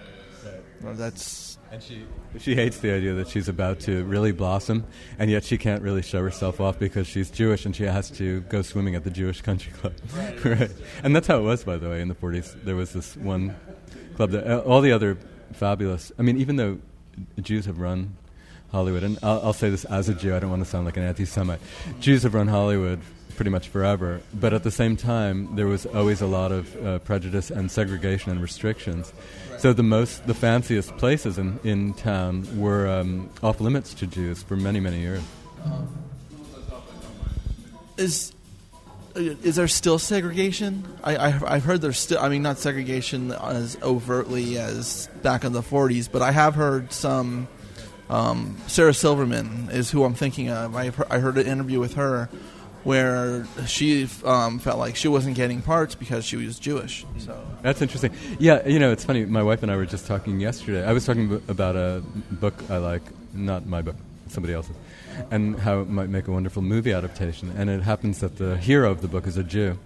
well, that's... And she she hates the idea that she's about to really blossom, and yet she can't really show herself off because she's Jewish and she has to go swimming at the Jewish country club. Right. And that's how it was, by the way, in the forties. There was this one club that uh, all the other fabulous, I mean, even though Jews have run Hollywood, and I'll, I'll say this as a Jew, I don't want to sound like an anti-Semite, Jews have run Hollywood pretty much forever, but at the same time, there was always a lot of uh, prejudice and segregation and restrictions. So the most, the fanciest places in, in town were um, off limits to Jews for many, many years. Is is there still segregation? I, I I've heard there's still. I mean, not segregation as overtly as back in the forties, but I have heard some. Um, Sarah Silverman is who I'm thinking of. I I heard an interview with her where she um, felt like she wasn't getting parts because she was Jewish. So that's interesting. Yeah, you know, it's funny. My wife and I were just talking yesterday. I was talking about a book I like, not my book, somebody else's, and how it might make a wonderful movie adaptation. And it happens that the hero of the book is a Jew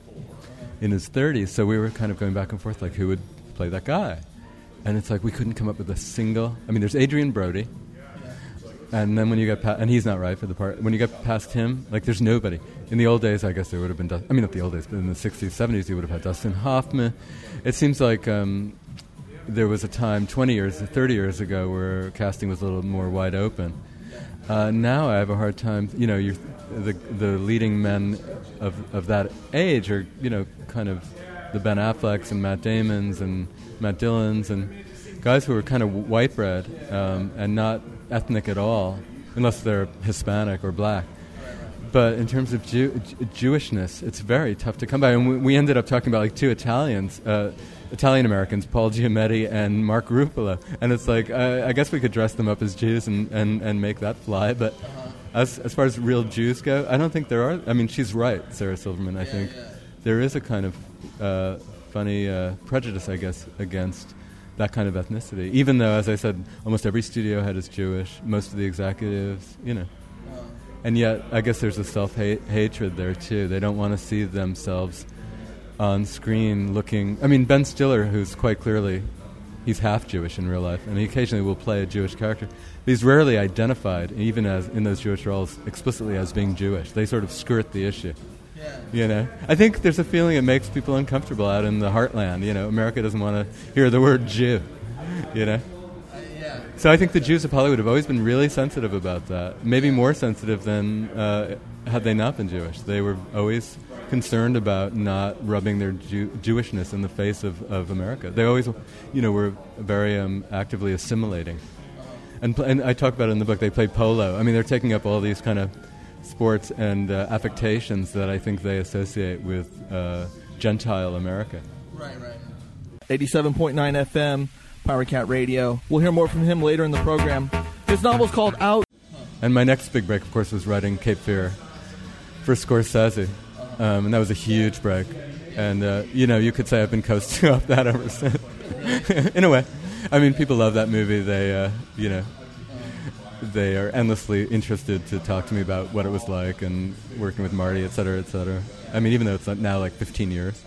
in his thirties. So we were kind of going back and forth, like, who would play that guy? And it's like we couldn't come up with a single... I mean, there's Adrian Brody. And then when you get past... And he's not right for the part. When you get past him, like, there's nobody. In the old days, I guess there would have been... I mean, not the old days, but in the sixties, seventies, you would have had Dustin Hoffman. It seems like um, there was a time twenty years, thirty years ago where casting was a little more wide open. Uh, now I have a hard time... You know, you're, the the leading men of, of that age are, you know, kind of the Ben Afflecks and Matt Damon's and... Matt Dillon's and guys who are kind of white bread um, and not ethnic at all, unless they're Hispanic or black. But in terms of Jew- Jewishness, it's very tough to come by. And we, we ended up talking about like two Italians, uh, Italian Americans, Paul Giamatti and Mark Ruffalo. And it's like I, I guess we could dress them up as Jews and, and, and make that fly. But as as far as real Jews go, I don't think there are. I mean, she's right, Sarah Silverman. I think there is a kind of. Uh, funny uh, prejudice, I guess, against that kind of ethnicity. Even though, as I said, almost every studio head is Jewish, most of the executives, you know. And yet, I guess there's a self-hatred there, too. They don't want to see themselves on screen looking... I mean, Ben Stiller, who's quite clearly... He's half Jewish in real life, and he occasionally will play a Jewish character. He's rarely identified, even as in those Jewish roles, explicitly as being Jewish. They sort of skirt the issue. You know, I think there's a feeling it makes people uncomfortable out in the heartland. You know, America doesn't want to hear the word Jew. You know, so I think the Jews of Hollywood have always been really sensitive about that. Maybe more sensitive than uh, had they not been Jewish. They were always concerned about not rubbing their Jew- Jewishness in the face of, of America. They always, you know, were very um, actively assimilating. And, pl- and I talk about it in the book. They play polo. I mean, they're taking up all these kind of sports and uh, affectations that I think they associate with uh, Gentile America. Right, right. eighty-seven point nine F M, Pirate Cat Radio. We'll hear more from him later in the program. His novel's called Out. And my next big break, of course, was writing Cape Fear for Scorsese. Um, and that was a huge break. And, uh, you know, you could say I've been coasting off that ever since. In a way. I mean, people love that movie. They, uh, you know... They are endlessly interested to talk to me about what it was like and working with Marty, et cetera, et cetera. I mean, even though it's now like fifteen years.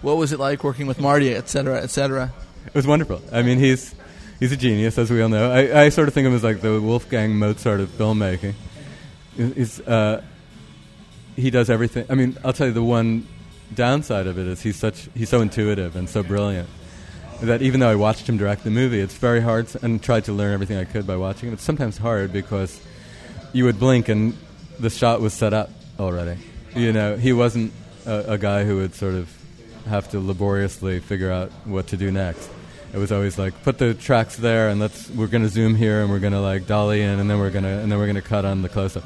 What was it like working with Marty, et cetera, et cetera? It was wonderful. I mean, he's he's a genius, as we all know. I, I sort of think of him as like the Wolfgang Mozart of filmmaking. He's, uh, he does everything. I mean, I'll tell you the one downside of it is he's such he's so intuitive and so brilliant. That even though I watched him direct the movie, it's very hard, and tried to learn everything I could by watching him. It's sometimes hard because you would blink and the shot was set up already. You know, he wasn't a, a guy who would sort of have to laboriously figure out what to do next. It was always like, put the tracks there, and let's we're going to zoom here, and we're going to like dolly in, and then we're going to and then we're going to cut on the close up.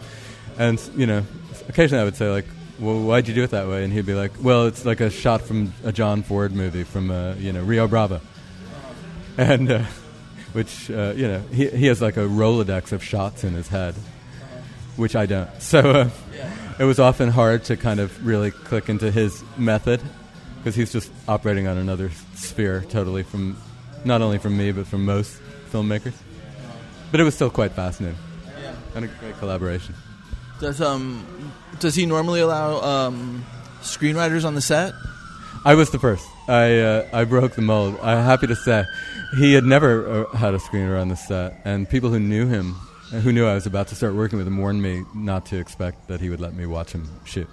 And you know, occasionally I would say like, well, why'd you do it that way? And he'd be like, well, it's like a shot from a John Ford movie from, uh, you know, Rio Bravo. And, uh, which, uh, you know, he he has like a Rolodex of shots in his head, which I don't. So uh, it was often hard to kind of really click into his method because he's just operating on another sphere totally from, not only from me, but from most filmmakers. But it was still quite fascinating. And a great collaboration. Does um does he normally allow um, screenwriters on the set? I was the first. I uh, I broke the mold. I'm happy to say, he had never uh, had a screenwriter on the set, and people who knew him, who knew I was about to start working with him, warned me not to expect that he would let me watch him shoot.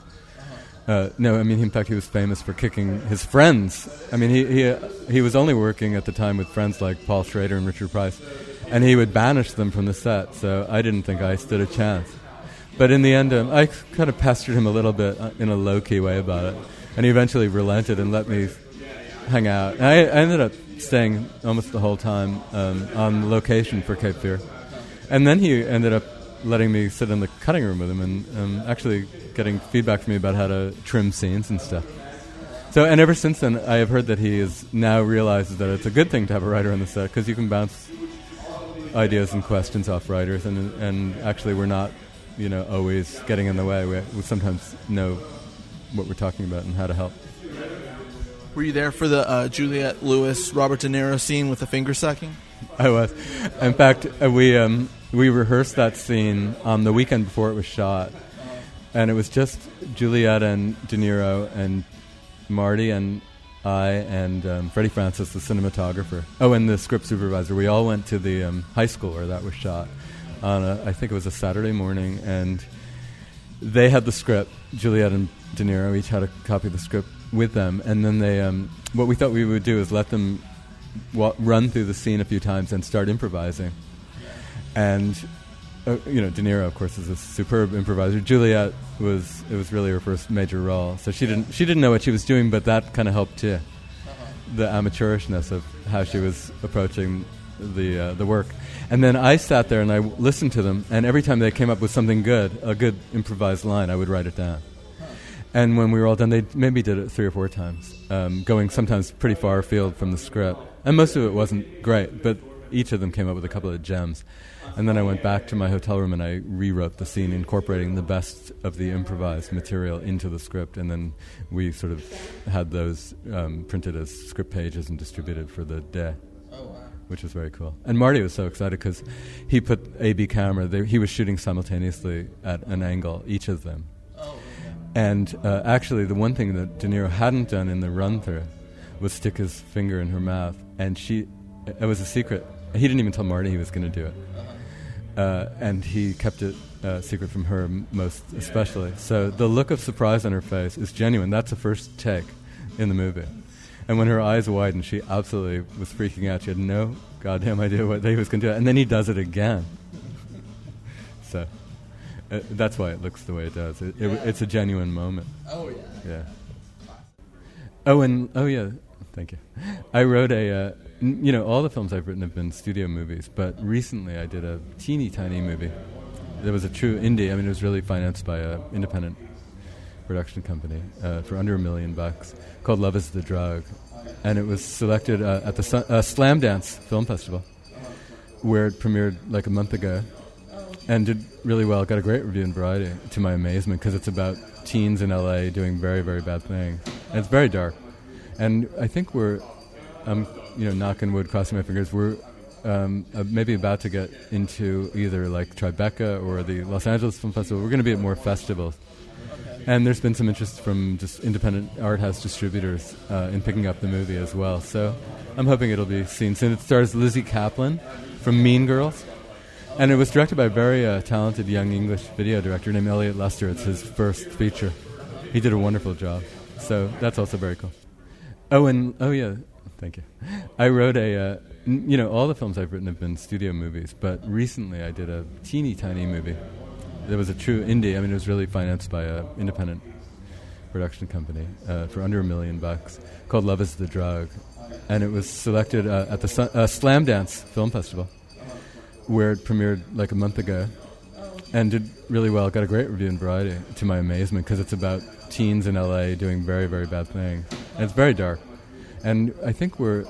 Uh, no, I mean, in fact, he was famous for kicking his friends. I mean, he he uh, he was only working at the time with friends like Paul Schrader and Richard Price, and he would banish them from the set. So I didn't think I stood a chance. But in the end, um, I kind of pestered him a little bit in a low-key way about it. And he eventually relented and let me hang out. And I, I ended up staying almost the whole time um, on location for Cape Fear. And then he ended up letting me sit in the cutting room with him and um, actually getting feedback from me about how to trim scenes and stuff. So, and ever since then, I have heard that he is now realizes that it's a good thing to have a writer on the set because you can bounce ideas and questions off writers and and actually we're not you know, always getting in the way. We, we sometimes know what we're talking about and how to help. Were you there for the uh, Juliette Lewis, Robert De Niro scene with the finger sucking? I was. In fact, uh, we um, we rehearsed that scene on um, the weekend before it was shot, and it was just Juliette and De Niro and Marty and I and um, Freddie Francis, the cinematographer. Oh, and the script supervisor. We all went to the um, high school where that was shot on a, I think it was a Saturday morning, and they had the script. Juliette and De Niro each had a copy of the script with them, and then they. Um, what we thought we would do is let them wa- run through the scene a few times and start improvising. And uh, you know, De Niro, of course, is a superb improviser. Juliette was it was really her first major role, so she didn't she didn't know what she was doing, but that kind of helped too, the amateurishness of how she was approaching the uh, the work. And then I sat there and I w- listened to them, and every time they came up with something good, a good improvised line, I would write it down. And when we were all done, they maybe did it three or four times, um, going sometimes pretty far afield from the script. And most of it wasn't great, but each of them came up with a couple of gems. And then I went back to my hotel room and I rewrote the scene, incorporating the best of the improvised material into the script. And then we sort of had those um, printed as script pages and distributed for the day, which was very cool. And Marty was so excited because he put A B camera. They, he was shooting simultaneously at an angle, each of them. And uh, actually, the one thing that De Niro hadn't done in the run-through was stick his finger in her mouth, and she, it was a secret. He didn't even tell Marty he was going to do it. Uh, and he kept it uh, secret from her most especially. So the look of surprise on her face is genuine. That's the first take in the movie. And when her eyes widened, she absolutely was freaking out. She had no goddamn idea what he was going to do. And then he does it again. So... Uh, that's why it looks the way it does. It, it, yeah. It's a genuine moment. Oh, yeah. Yeah. Oh, and, oh, yeah. Thank you. I wrote a, uh, n- you know, all the films I've written have been studio movies, but recently I did a teeny tiny movie. There was a true indie. I mean, it was really financed by an independent production company uh, for under a million bucks called Love is the Drug. And it was selected uh, at the su- uh, Slam Dance Film Festival, where it premiered like a month ago. And did really well. Got a great review in Variety, to my amazement, because it's about teens in L A doing very, very bad things. And it's very dark. And I think we're, um, you know, knocking wood, crossing my fingers, we're um, uh, maybe about to get into either like Tribeca or the Los Angeles Film Festival. We're going to be at more festivals. And there's been some interest from just independent art house distributors uh, in picking up the movie as well. So I'm hoping it'll be seen soon. It stars Lizzie Kaplan from Mean Girls. And it was directed by a very uh, talented young English video director named Elliot Lester. It's his first feature. He did a wonderful job. So that's also very cool. Oh, and, oh yeah, thank you. I wrote a, uh, n- you know, all the films I've written have been studio movies, but recently I did a teeny tiny movie. There was a true indie. I mean, it was really financed by an independent production company uh, for under a million bucks called Love is the Drug. And it was selected uh, at the su- uh, Slam Dance Film Festival, where it premiered like a month ago. And did really well. Got a great review in Variety, to my amazement, because it's about teens in L A doing very, very bad things. And it's very dark. And I think we're,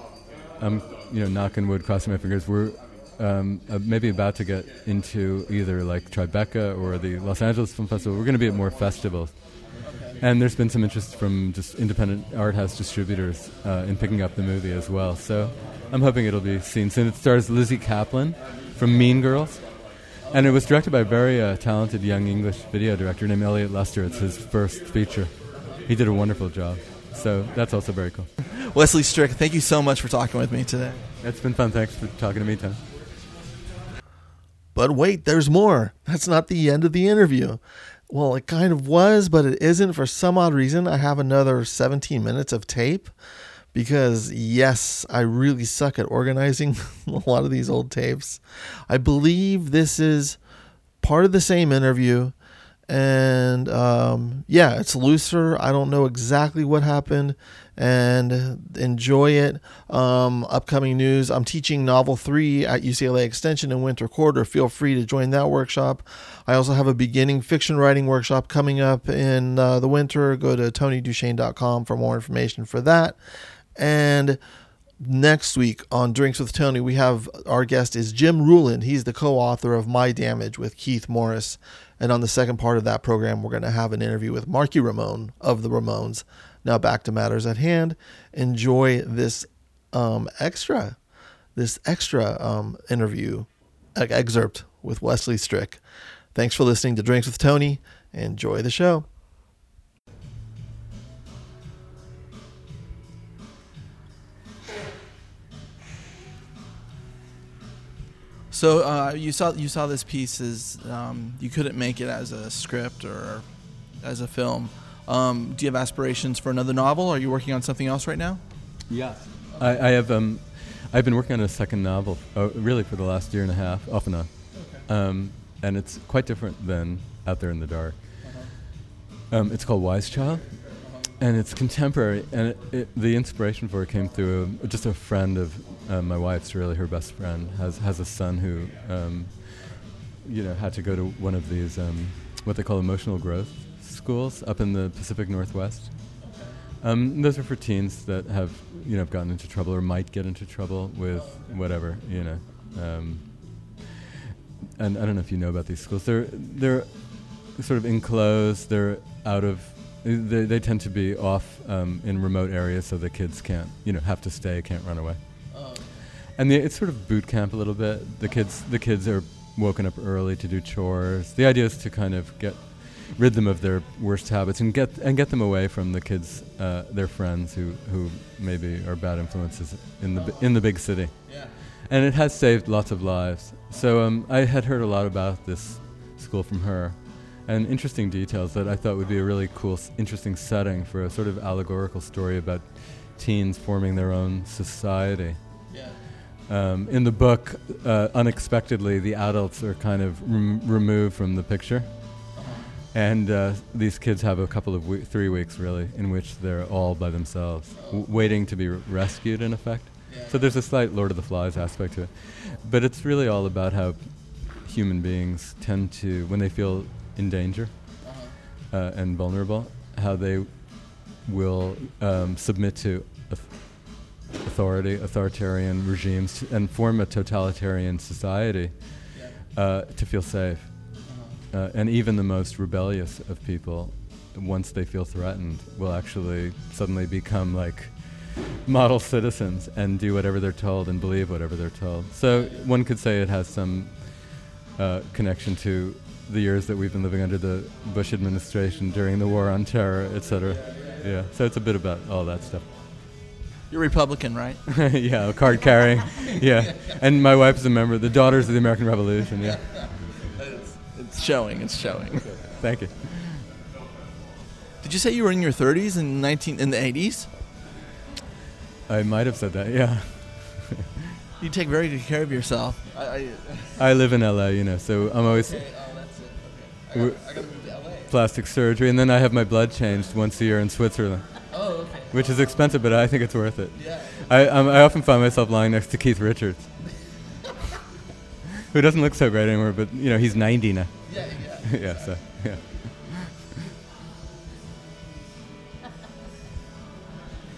um, you know, knocking wood, crossing my fingers, we're um, uh, maybe about to get into either like Tribeca or the Los Angeles Film Festival. We're going to be at more festivals. And there's been some interest from just independent art house distributors uh, in picking up the movie as well. So I'm hoping it'll be seen soon. It stars Lizzie Kaplan from Mean Girls. And it was directed by a very uh, talented young English video director named Elliot Lester. It's his first feature. He did a wonderful job. So that's also very cool. Wesley Strick, thank you so much for talking with me today. It's been fun. Thanks for talking to me, Tom. But wait, there's more. That's not the end of the interview. Well, it kind of was, but it isn't. For some odd reason, I have another seventeen minutes of tape. Because, yes, I really suck at organizing a lot of these old tapes. I believe this is part of the same interview. And, um, yeah, it's looser. I don't know exactly what happened. And enjoy it. Um, upcoming news. I'm teaching Novel three at U C L A Extension in Winter Quarter. Feel free to join that workshop. I also have a beginning fiction writing workshop coming up in uh, the winter. Go to tony duchesne dot com for more information for that. And next week on Drinks with Tony, we have our guest is Jim Ruland. He's the co-author of My Damage with Keith Morris. And on the second part of that program, we're going to have an interview with Marky Ramone of the Ramones. Now back to matters at hand. Enjoy this um, extra, this extra um, interview uh, excerpt with Wesley Strick. Thanks for listening to Drinks with Tony. Enjoy the show. So uh, you saw you saw this piece as um, you couldn't make it as a script or as a film. Um, do you have aspirations for another novel? Are you working on something else right now? Yes, I, I have. Um, I've been working on a second novel, uh, really, for the last year and a half, off and on, okay. um, and it's quite different than Out There in the Dark. Uh-huh. Um, it's called Wise Child, uh-huh. and it's contemporary. And it, it, the inspiration for it came through a, just a friend of. Uh, my wife's really her best friend has has a son who, um, you know, had to go to one of these um, what they call emotional growth schools up in the Pacific Northwest. Um, those are for teens that have you know have gotten into trouble or might get into trouble with whatever you know. Um, and I don't know if you know about these schools. They're they're sort of enclosed. They're out of. They they tend to be off um, in remote areas, so the kids can't you know have to stay, can't run away. And the, it's sort of boot camp a little bit. The kids, the kids are woken up early to do chores. The idea is to kind of get rid them of their worst habits and get and get them away from the kids, uh, their friends who, who maybe are bad influences in the b- in the big city. Yeah. And it has saved lots of lives. So um, I had heard a lot about this school from her, and interesting details that I thought would be a really cool, s- interesting setting for a sort of allegorical story about teens forming their own society. Yeah. Um, in the book, uh, unexpectedly, the adults are kind of rem- removed from the picture, and uh, these kids have a couple of we- three weeks really in which they're all by themselves, w- waiting to be r- rescued in effect. Yeah. So there's a slight Lord of the Flies aspect to it, but it's really all about how human beings tend to, when they feel in danger uh, and vulnerable, how they will um, submit to. A th- authority, authoritarian regimes, t- and form a totalitarian society yeah. uh, to feel safe. Uh-huh. Uh, and even the most rebellious of people, once they feel threatened, will actually suddenly become like model citizens and do whatever they're told and believe whatever they're told. So one could say it has some uh, connection to the years that we've been living under the Bush administration during the war on terror, et cetera. Yeah, yeah, yeah. yeah. So it's a bit about all that stuff. You're Republican, right? yeah, card carrying. Yeah. And my wife is a member of the Daughters of the American Revolution. Yeah. it's, it's showing. It's showing. Thank you. Did you say you were in your thirties in nineteen in the eighties? I might have said that. Yeah. You take very good care of yourself. I I, I live in L A, you know, so I'm always. Okay, oh, that's it. Okay. I got to move to L A. Plastic surgery, and then I have my blood changed once a year in Switzerland. Which is expensive, but I think it's worth it. Yeah. I um, I often find myself lying next to Keith Richards, who doesn't look so great anymore, but you know he's ninety now. Yeah, yeah. yeah, so yeah.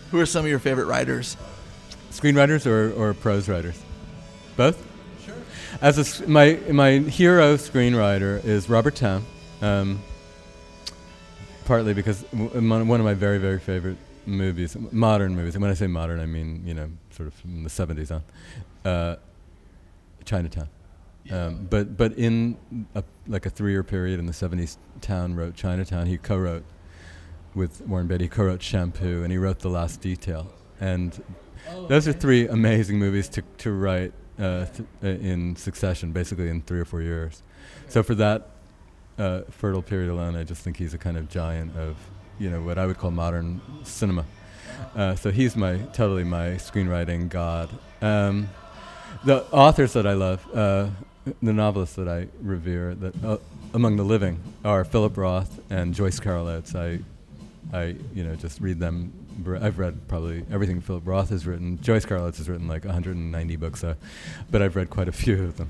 Who are some of your favorite writers? Screenwriters or, or prose writers? Both. Sure. As a, my my hero screenwriter is Robert Towne, um, partly because w- one of my very very favorite. Movies, modern movies. And when I say modern, I mean you know, sort of from the seventies on. Uh, Chinatown, yeah. um, but but in a, like a three-year period in the seventies, Town wrote Chinatown. He co-wrote with Warren Beatty. He co-wrote Shampoo, and he wrote The Last Detail. And oh, those okay. are three amazing movies to to write uh, th- uh, in succession, basically in three or four years. Okay. So for that uh, fertile period alone, I just think he's a kind of giant of. You know what I would call modern cinema. Uh, so he's my totally my screenwriting god. Um, the authors that I love, uh, the novelists that I revere, that uh, among the living are Philip Roth and Joyce Carol Oates. I, I you know just read them. I've read probably everything Philip Roth has written. Joyce Carol Oates has written like one hundred ninety books, uh, but I've read quite a few of them.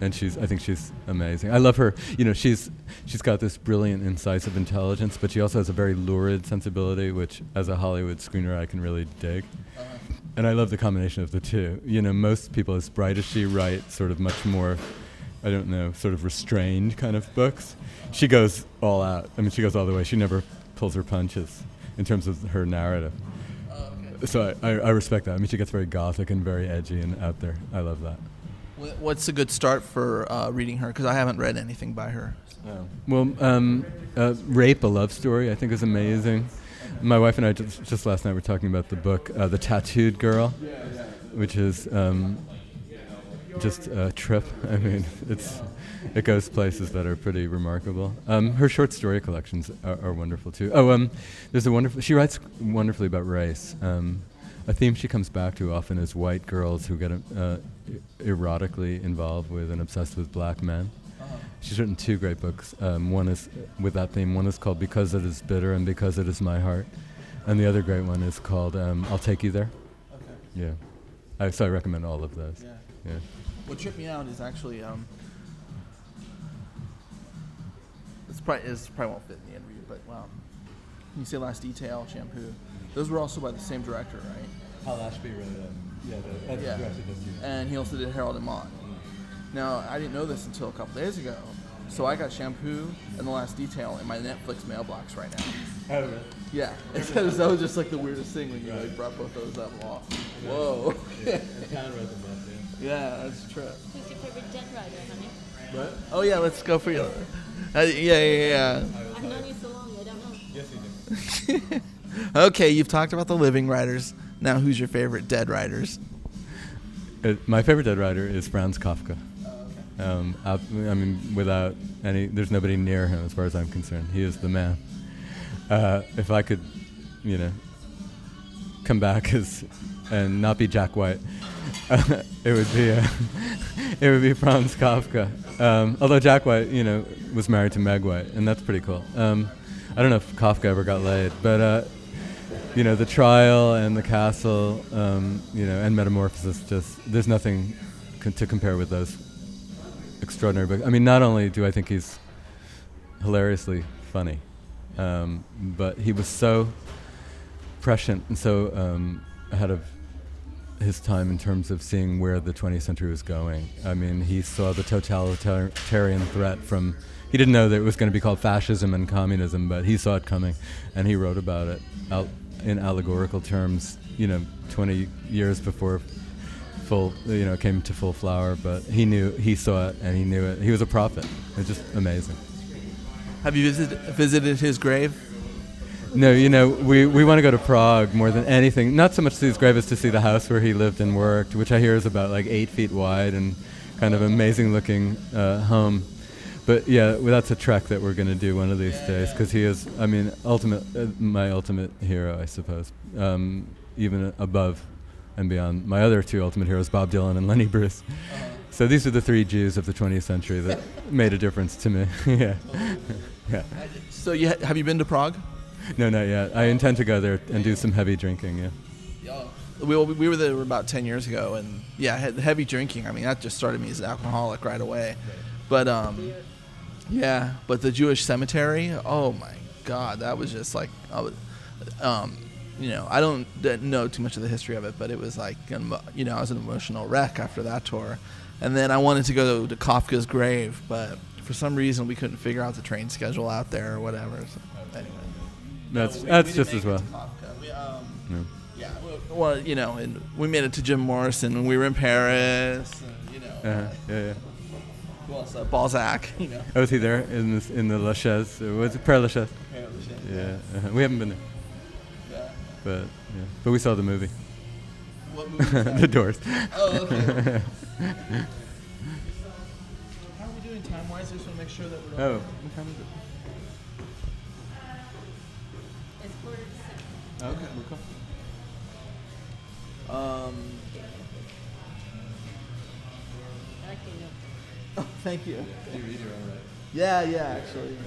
And she's, I think she's amazing. I love her. You know, she's she's got this brilliant, incisive intelligence, but she also has a very lurid sensibility, which, as a Hollywood screenwriter, I can really dig. Uh-huh. And I love the combination of the two. You know, most people, as bright as she writes, sort of much more I don't know, sort of restrained kind of books. She goes all out. I mean, she goes all the way. She never pulls her punches in terms of her narrative. Oh, okay. So I, I, I respect that. I mean, she gets very gothic and very edgy and out there. I love that. What's a good start for uh, reading her? Because I haven't read anything by her. Oh. Well, um, uh, Rape, A Love Story, I think is amazing. My wife and I just, just last night were talking about the book uh, The Tattooed Girl, which is um, just a trip. I mean, it's it goes places that are pretty remarkable. Um, her short story collections are, are wonderful too. Oh, um, there's a wonderful. She writes wonderfully about race. Um, A theme she comes back to often is white girls who get uh, erotically involved with and obsessed with black men. Uh-huh. She's written two great books. Um, one is with that theme. One is called Because It Is Bitter and Because It Is My Heart. And the other great one is called um, I'll Take You There. Okay. Yeah. I, so I recommend all of those. Yeah. Yeah. What tripped me out is actually, um, this probably, this probably won't fit in the end read, but wow. You say Last Detail, Shampoo. Those were also by the same director, right? Paul Ashby wrote them. Yeah, the yeah. director did. And he also did Harold and Maude. Now, I didn't know this until a couple days ago, so I got Shampoo and The Last Detail in my Netflix mailbox right now. Oh, really? Yeah. Because that was just like the weirdest thing when you right. like, brought both those up. Wow. Whoa. Yeah, and Tan wrote them both, yeah. Yeah, that's a trip. Who's your favorite Death Rider, honey? What? Oh, yeah, let's go for you. Uh, yeah, yeah, yeah. I've known you so long, I don't know. Yes, you do. Okay, you've talked about the living writers. Now, who's your favorite dead writers? Uh, my favorite dead writer is Franz Kafka. Oh, okay. um, I, I mean, without any, there's nobody near him as far as I'm concerned. He is the man. Uh, if I could, you know, come back as and not be Jack White, uh, it would be uh, it would be Franz Kafka. Um, although Jack White, you know, was married to Meg White, and that's pretty cool. Um, I don't know if Kafka ever got laid, but. Uh, You know, The Trial and The Castle, um, you know, and Metamorphosis, just, there's nothing con- to compare with those extraordinary books. I mean, not only do I think he's hilariously funny, um, but he was so prescient and so um, ahead of his time in terms of seeing where the twentieth century was going. I mean, he saw the totalitarian threat from, he didn't know that it was going to be called fascism and communism, but he saw it coming, and he wrote about it out in allegorical terms, you know, twenty years before full, you know, came to full flower, but he knew, he saw it, and he knew it. He was a prophet. It's just amazing. Have you visited, visited his grave? No, you know, we, we want to go to Prague more than anything. Not so much to see his grave as to see the house where he lived and worked, which I hear is about like eight feet wide and kind of amazing-looking uh, home. But yeah, well, that's a trek that we're going to do one of these yeah, days, because he is, I mean, ultimate, uh, my ultimate hero, I suppose, um, even above and beyond my other two ultimate heroes, Bob Dylan and Lenny Bruce. Uh-huh. So these are the three Jews of the twentieth century that made a difference to me. Yeah. Yeah. So you ha- have you been to Prague? No, not yet. I intend to go there and do some heavy drinking, yeah. We we were there about ten years ago, and yeah, heavy drinking, I mean, that just started me as an alcoholic right away. But, um... yeah, but the Jewish cemetery, oh my God, that was just like, I was, um, you know, I don't d- know too much of the history of it, but it was like, you know, I was an emotional wreck after that tour. And then I wanted to go to Kafka's grave, but for some reason we couldn't figure out the train schedule out there or whatever. So anyway. That's, no, that's we, we just as well. We, um, yeah, yeah we, well, you know, and we made it to Jim Morrison when we were in Paris, and, you know. Uh-huh. Yeah, yeah. Well, so Balzac, you know. Oh, is he there in the in the La Chaise? Was it Père Lachaise? Père Lachaise. Yeah, uh-huh. We haven't been there. Yeah. But yeah, but we saw the movie. What movie? The Doors. Oh, okay. How are we doing time wise? I just want to make sure that we're. Oh. What time is it? It's quarter to seven. Okay, we're cool. Um. I like the note. Oh, thank you. You read your own, right? Yeah, yeah, actually.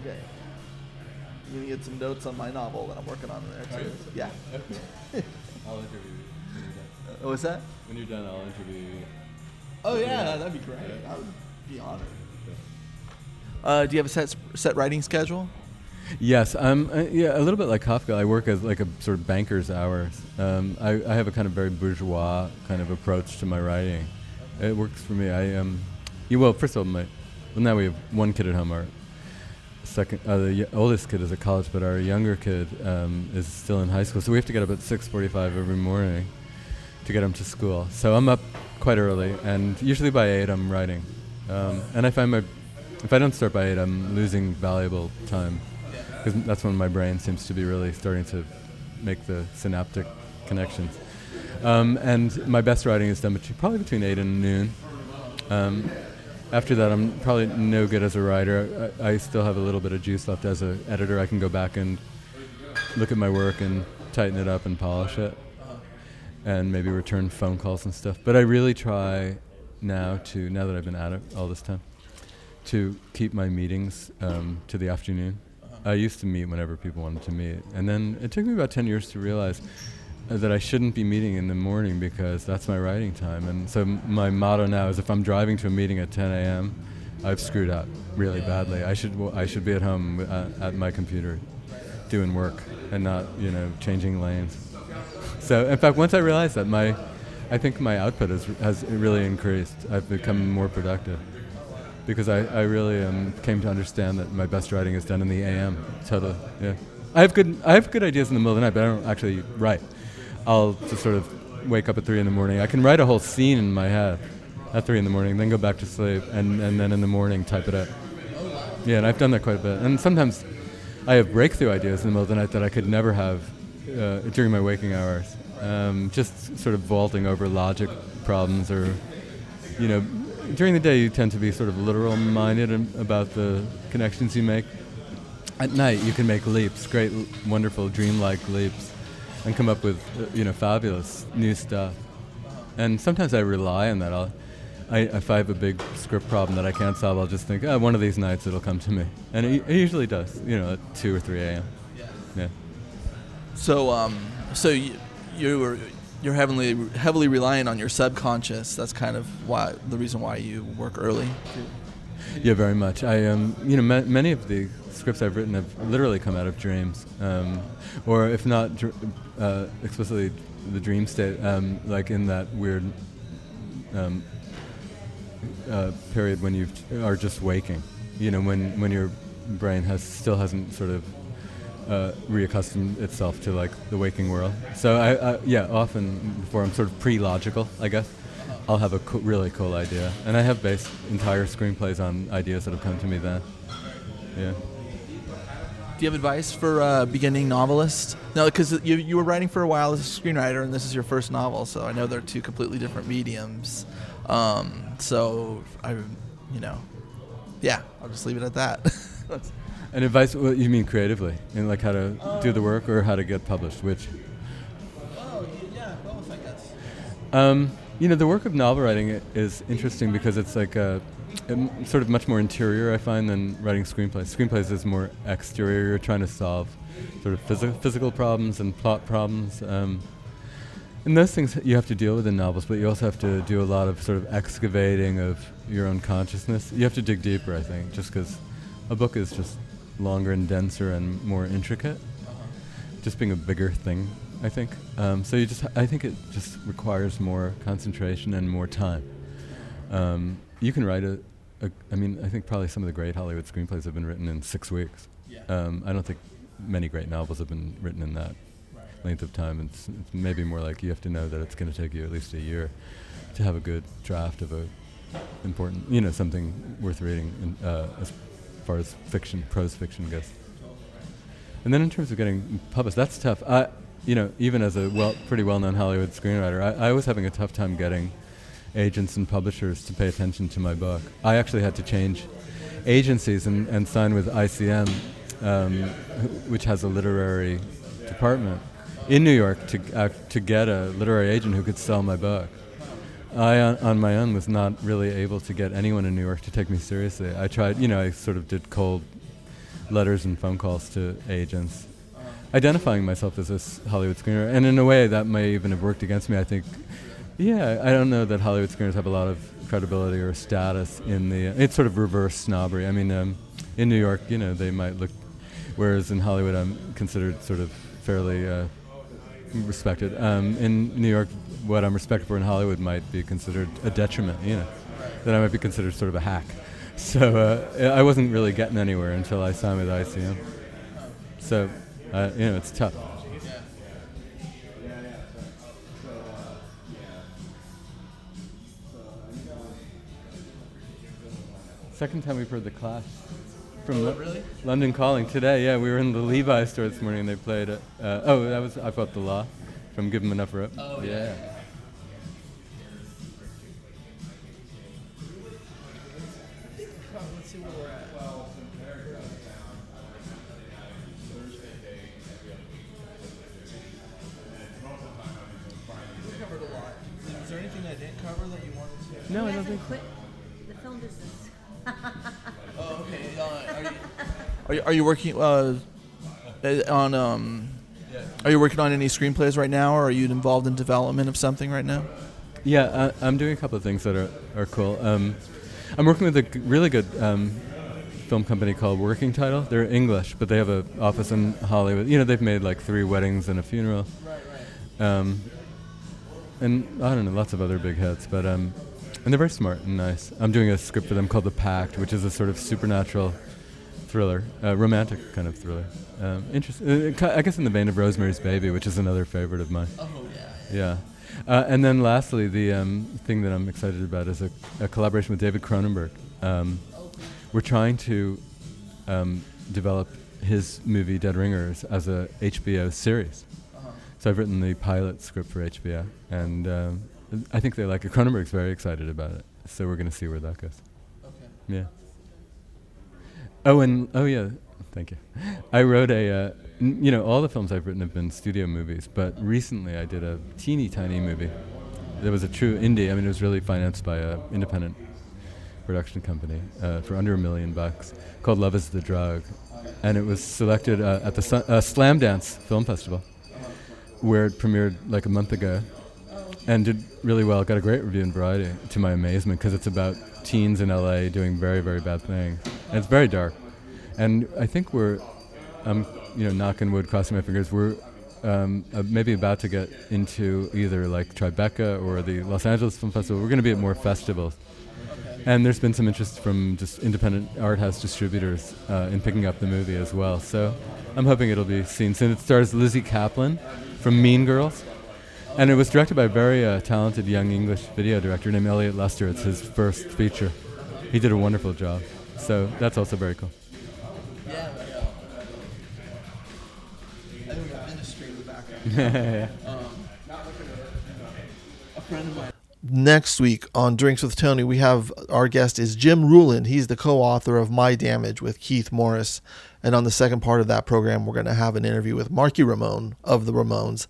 Okay. I'm going to get some notes on my novel that I'm working on in there, too. So, yeah. Okay. I'll interview you when you're done. Uh, what's that? When you're done, I'll interview you. Oh, yeah, that'd be great. I would be honored. Uh, do you have a set, set writing schedule? Yes, um, uh, yeah, a little bit like Kafka. I work as like a sort of banker's hours. Um, I, I have a kind of very bourgeois kind of approach to my writing. It works for me. I um, yeah, well, first of all, my well now we have one kid at home. Our second, uh, the y- oldest kid is at college, but our younger kid um, is still in high school. So we have to get up at six forty-five every morning to get him to school. So I'm up quite early, and usually by eight I'm writing. Um, and I find my if I don't start by eight, I'm losing valuable time. Because that's when my brain seems to be really starting to make the synaptic connections. Um, and my best writing is done between, probably between eight and noon. Um, after that, I'm probably no good as a writer. I, I still have a little bit of juice left as an editor. I can go back and look at my work and tighten it up and polish it and maybe return phone calls and stuff. But I really try now to, now that I've been at it all this time, to keep my meetings um, to the afternoon. I used to meet whenever people wanted to meet. And then it took me about ten years to realize uh, that I shouldn't be meeting in the morning because that's my writing time. And so m- my motto now is if I'm driving to a meeting at ten a.m., I've screwed up really badly. I should w- I should be at home w- uh, at my computer doing work and not, you know, changing lanes. So in fact, once I realized that, my, I think my output has, has really increased. I've become more productive. Because I, I really um, came to understand that my best writing is done in the A M. Totally, yeah. I have good I have good ideas in the middle of the night, but I don't actually write. I'll just sort of wake up at three in the morning. I can write a whole scene in my head at three in the morning, then go back to sleep, and, and then in the morning type it up. Yeah, and I've done that quite a bit. And sometimes I have breakthrough ideas in the middle of the night that I could never have uh, during my waking hours. Um, just sort of vaulting over logic problems or, you know, during the day, you tend to be sort of literal-minded about the connections you make. At night, you can make leaps, great, wonderful, dreamlike leaps, and come up with, uh, you know, fabulous new stuff. And sometimes I rely on that. I'll, I, if I have a big script problem that I can't solve, I'll just think, oh, one of these nights it'll come to me. And it, it usually does, you know, at two or three a.m. Yeah. So, um, so y- you were... You're heavily heavily reliant on your subconscious. That's kind of why the reason why you work early. Yeah, very much. I um, you know, ma- many of the scripts I've written have literally come out of dreams, um, or if not dr- uh, explicitly the dream state, um, like in that weird um, uh, period when you are just waking. You know, when when your brain has still hasn't sort of. Uh, reaccustomed itself to like the waking world. So I, uh, yeah, often before I'm sort of pre-logical, I guess, I'll have a co- really cool idea, and I have based entire screenplays on ideas that have come to me then. Yeah. Do you have advice for uh, beginning novelists? No, because you you were writing for a while as a screenwriter, and this is your first novel, so I know they're two completely different mediums. Um, so I, you know, yeah, I'll just leave it at that. And advice, well, you mean creatively, and like how to um, do the work or how to get published, which? Oh, yeah, both, I guess. Um, you know, the work of novel writing is interesting because it's like a, a sort of much more interior, I find, than writing screenplays. Screenplays is more exterior. You're trying to solve sort of phys- physical problems and plot problems. Um, and those things you have to deal with in novels, but you also have to do a lot of sort of excavating of your own consciousness. You have to dig deeper, I think, just because a book is just longer and denser and more intricate, just being a bigger thing, I think. Um, so you just, I think it just requires more concentration and more time. Um, you can write a, a, I mean, I think probably some of the great Hollywood screenplays have been written in six weeks. Yeah. Um, I don't think many great novels have been written in that right, right. length of time. It's, it's maybe more like you have to know that it's going to take you at least a year to have a good draft of a important, you know, something worth reading. In, uh, as As far as fiction, prose fiction goes. And then in terms of getting published, that's tough. I, you know, even as a well, pretty well-known Hollywood screenwriter, I, I was having a tough time getting agents and publishers to pay attention to my book. I actually had to change agencies and, and sign with I C M, um, which has a literary department in New York, to uh, to get a literary agent who could sell my book. I, on, on my own, was not really able to get anyone in New York to take me seriously. I tried, you know, I sort of did cold letters and phone calls to agents, identifying myself as a Hollywood screenwriter. And in a way, that may even have worked against me, I think. Yeah, I don't know that Hollywood screenwriters have a lot of credibility or status in the... Uh, it's sort of reverse snobbery. I mean, um, in New York, you know, they might look... whereas in Hollywood I'm considered sort of fairly uh, respected. Um, in New York, what I'm respected for in Hollywood might be considered a detriment, you know, that I might be considered sort of a hack. So uh, I wasn't really getting anywhere until I signed with I C M. So, uh, you know, it's tough. Second time we've heard The Clash from Lo- really? London Calling today. Yeah, we were in the Levi's store this morning and they played it. Uh, oh, that was I Fought the Law from Give 'Em Enough Rope. Oh, yeah. yeah. No, I don't think quit the film business. Oh, okay. Uh, are, you, are you are you working uh, on um? Are you working on any screenplays right now, or are you involved in development of something right now? Yeah, uh, I'm doing a couple of things that are are cool. Um, I'm working with a g- really good um, film company called Working Title. They're English, but they have an office in Hollywood. You know, they've made like three weddings and a funeral. Right, right. Um, and I don't know, lots of other big hits, but um. And they're very smart and nice. I'm doing a script for them called The Pact, which is a sort of supernatural thriller, uh, romantic kind of thriller. Um, interesting. Uh, I guess in the vein of Rosemary's Baby, which is another favorite of mine. Oh, yeah. Yeah. Uh, and then lastly, the um, thing that I'm excited about is a, a collaboration with David Cronenberg. Um, we're trying to um, develop his movie Dead Ringers as a H B O series. Uh-huh. So I've written the pilot script for H B O, and... Um, I think they like it. Cronenberg's very excited about it, so we're going to see where that goes. Okay. Yeah. Oh, and, oh yeah, thank you. I wrote a, uh, n- you know, all the films I've written have been studio movies, but recently I did a teeny tiny movie. There was a true indie, I mean, it was really financed by an independent production company uh, for under a million bucks, called Love is the Drug, and it was selected uh, at the su- uh, Slam Dance Film Festival, where it premiered like a month ago. And did really well. Got a great review in Variety, to my amazement, because it's about teens in L A doing very, very bad things. And it's very dark. And I think we're, um, you know, knocking wood, crossing my fingers, we're um, uh, maybe about to get into either like Tribeca or the Los Angeles Film Festival. We're going to be at more festivals. And there's been some interest from just independent art house distributors uh, in picking up the movie as well. So I'm hoping it'll be seen soon. It stars Lizzie Kaplan from Mean Girls. And it was directed by a very uh, talented young English video director named Elliot Lester. It's his first feature. He did a wonderful job. So that's also very cool. Yeah. I think we have industry in the background. um, a friend of mine. Next week on Drinks with Tony, we have our guest is Jim Ruland. He's the co-author of My Damage with Keith Morris. And on the second part of that program, we're going to have an interview with Marky Ramone of the Ramones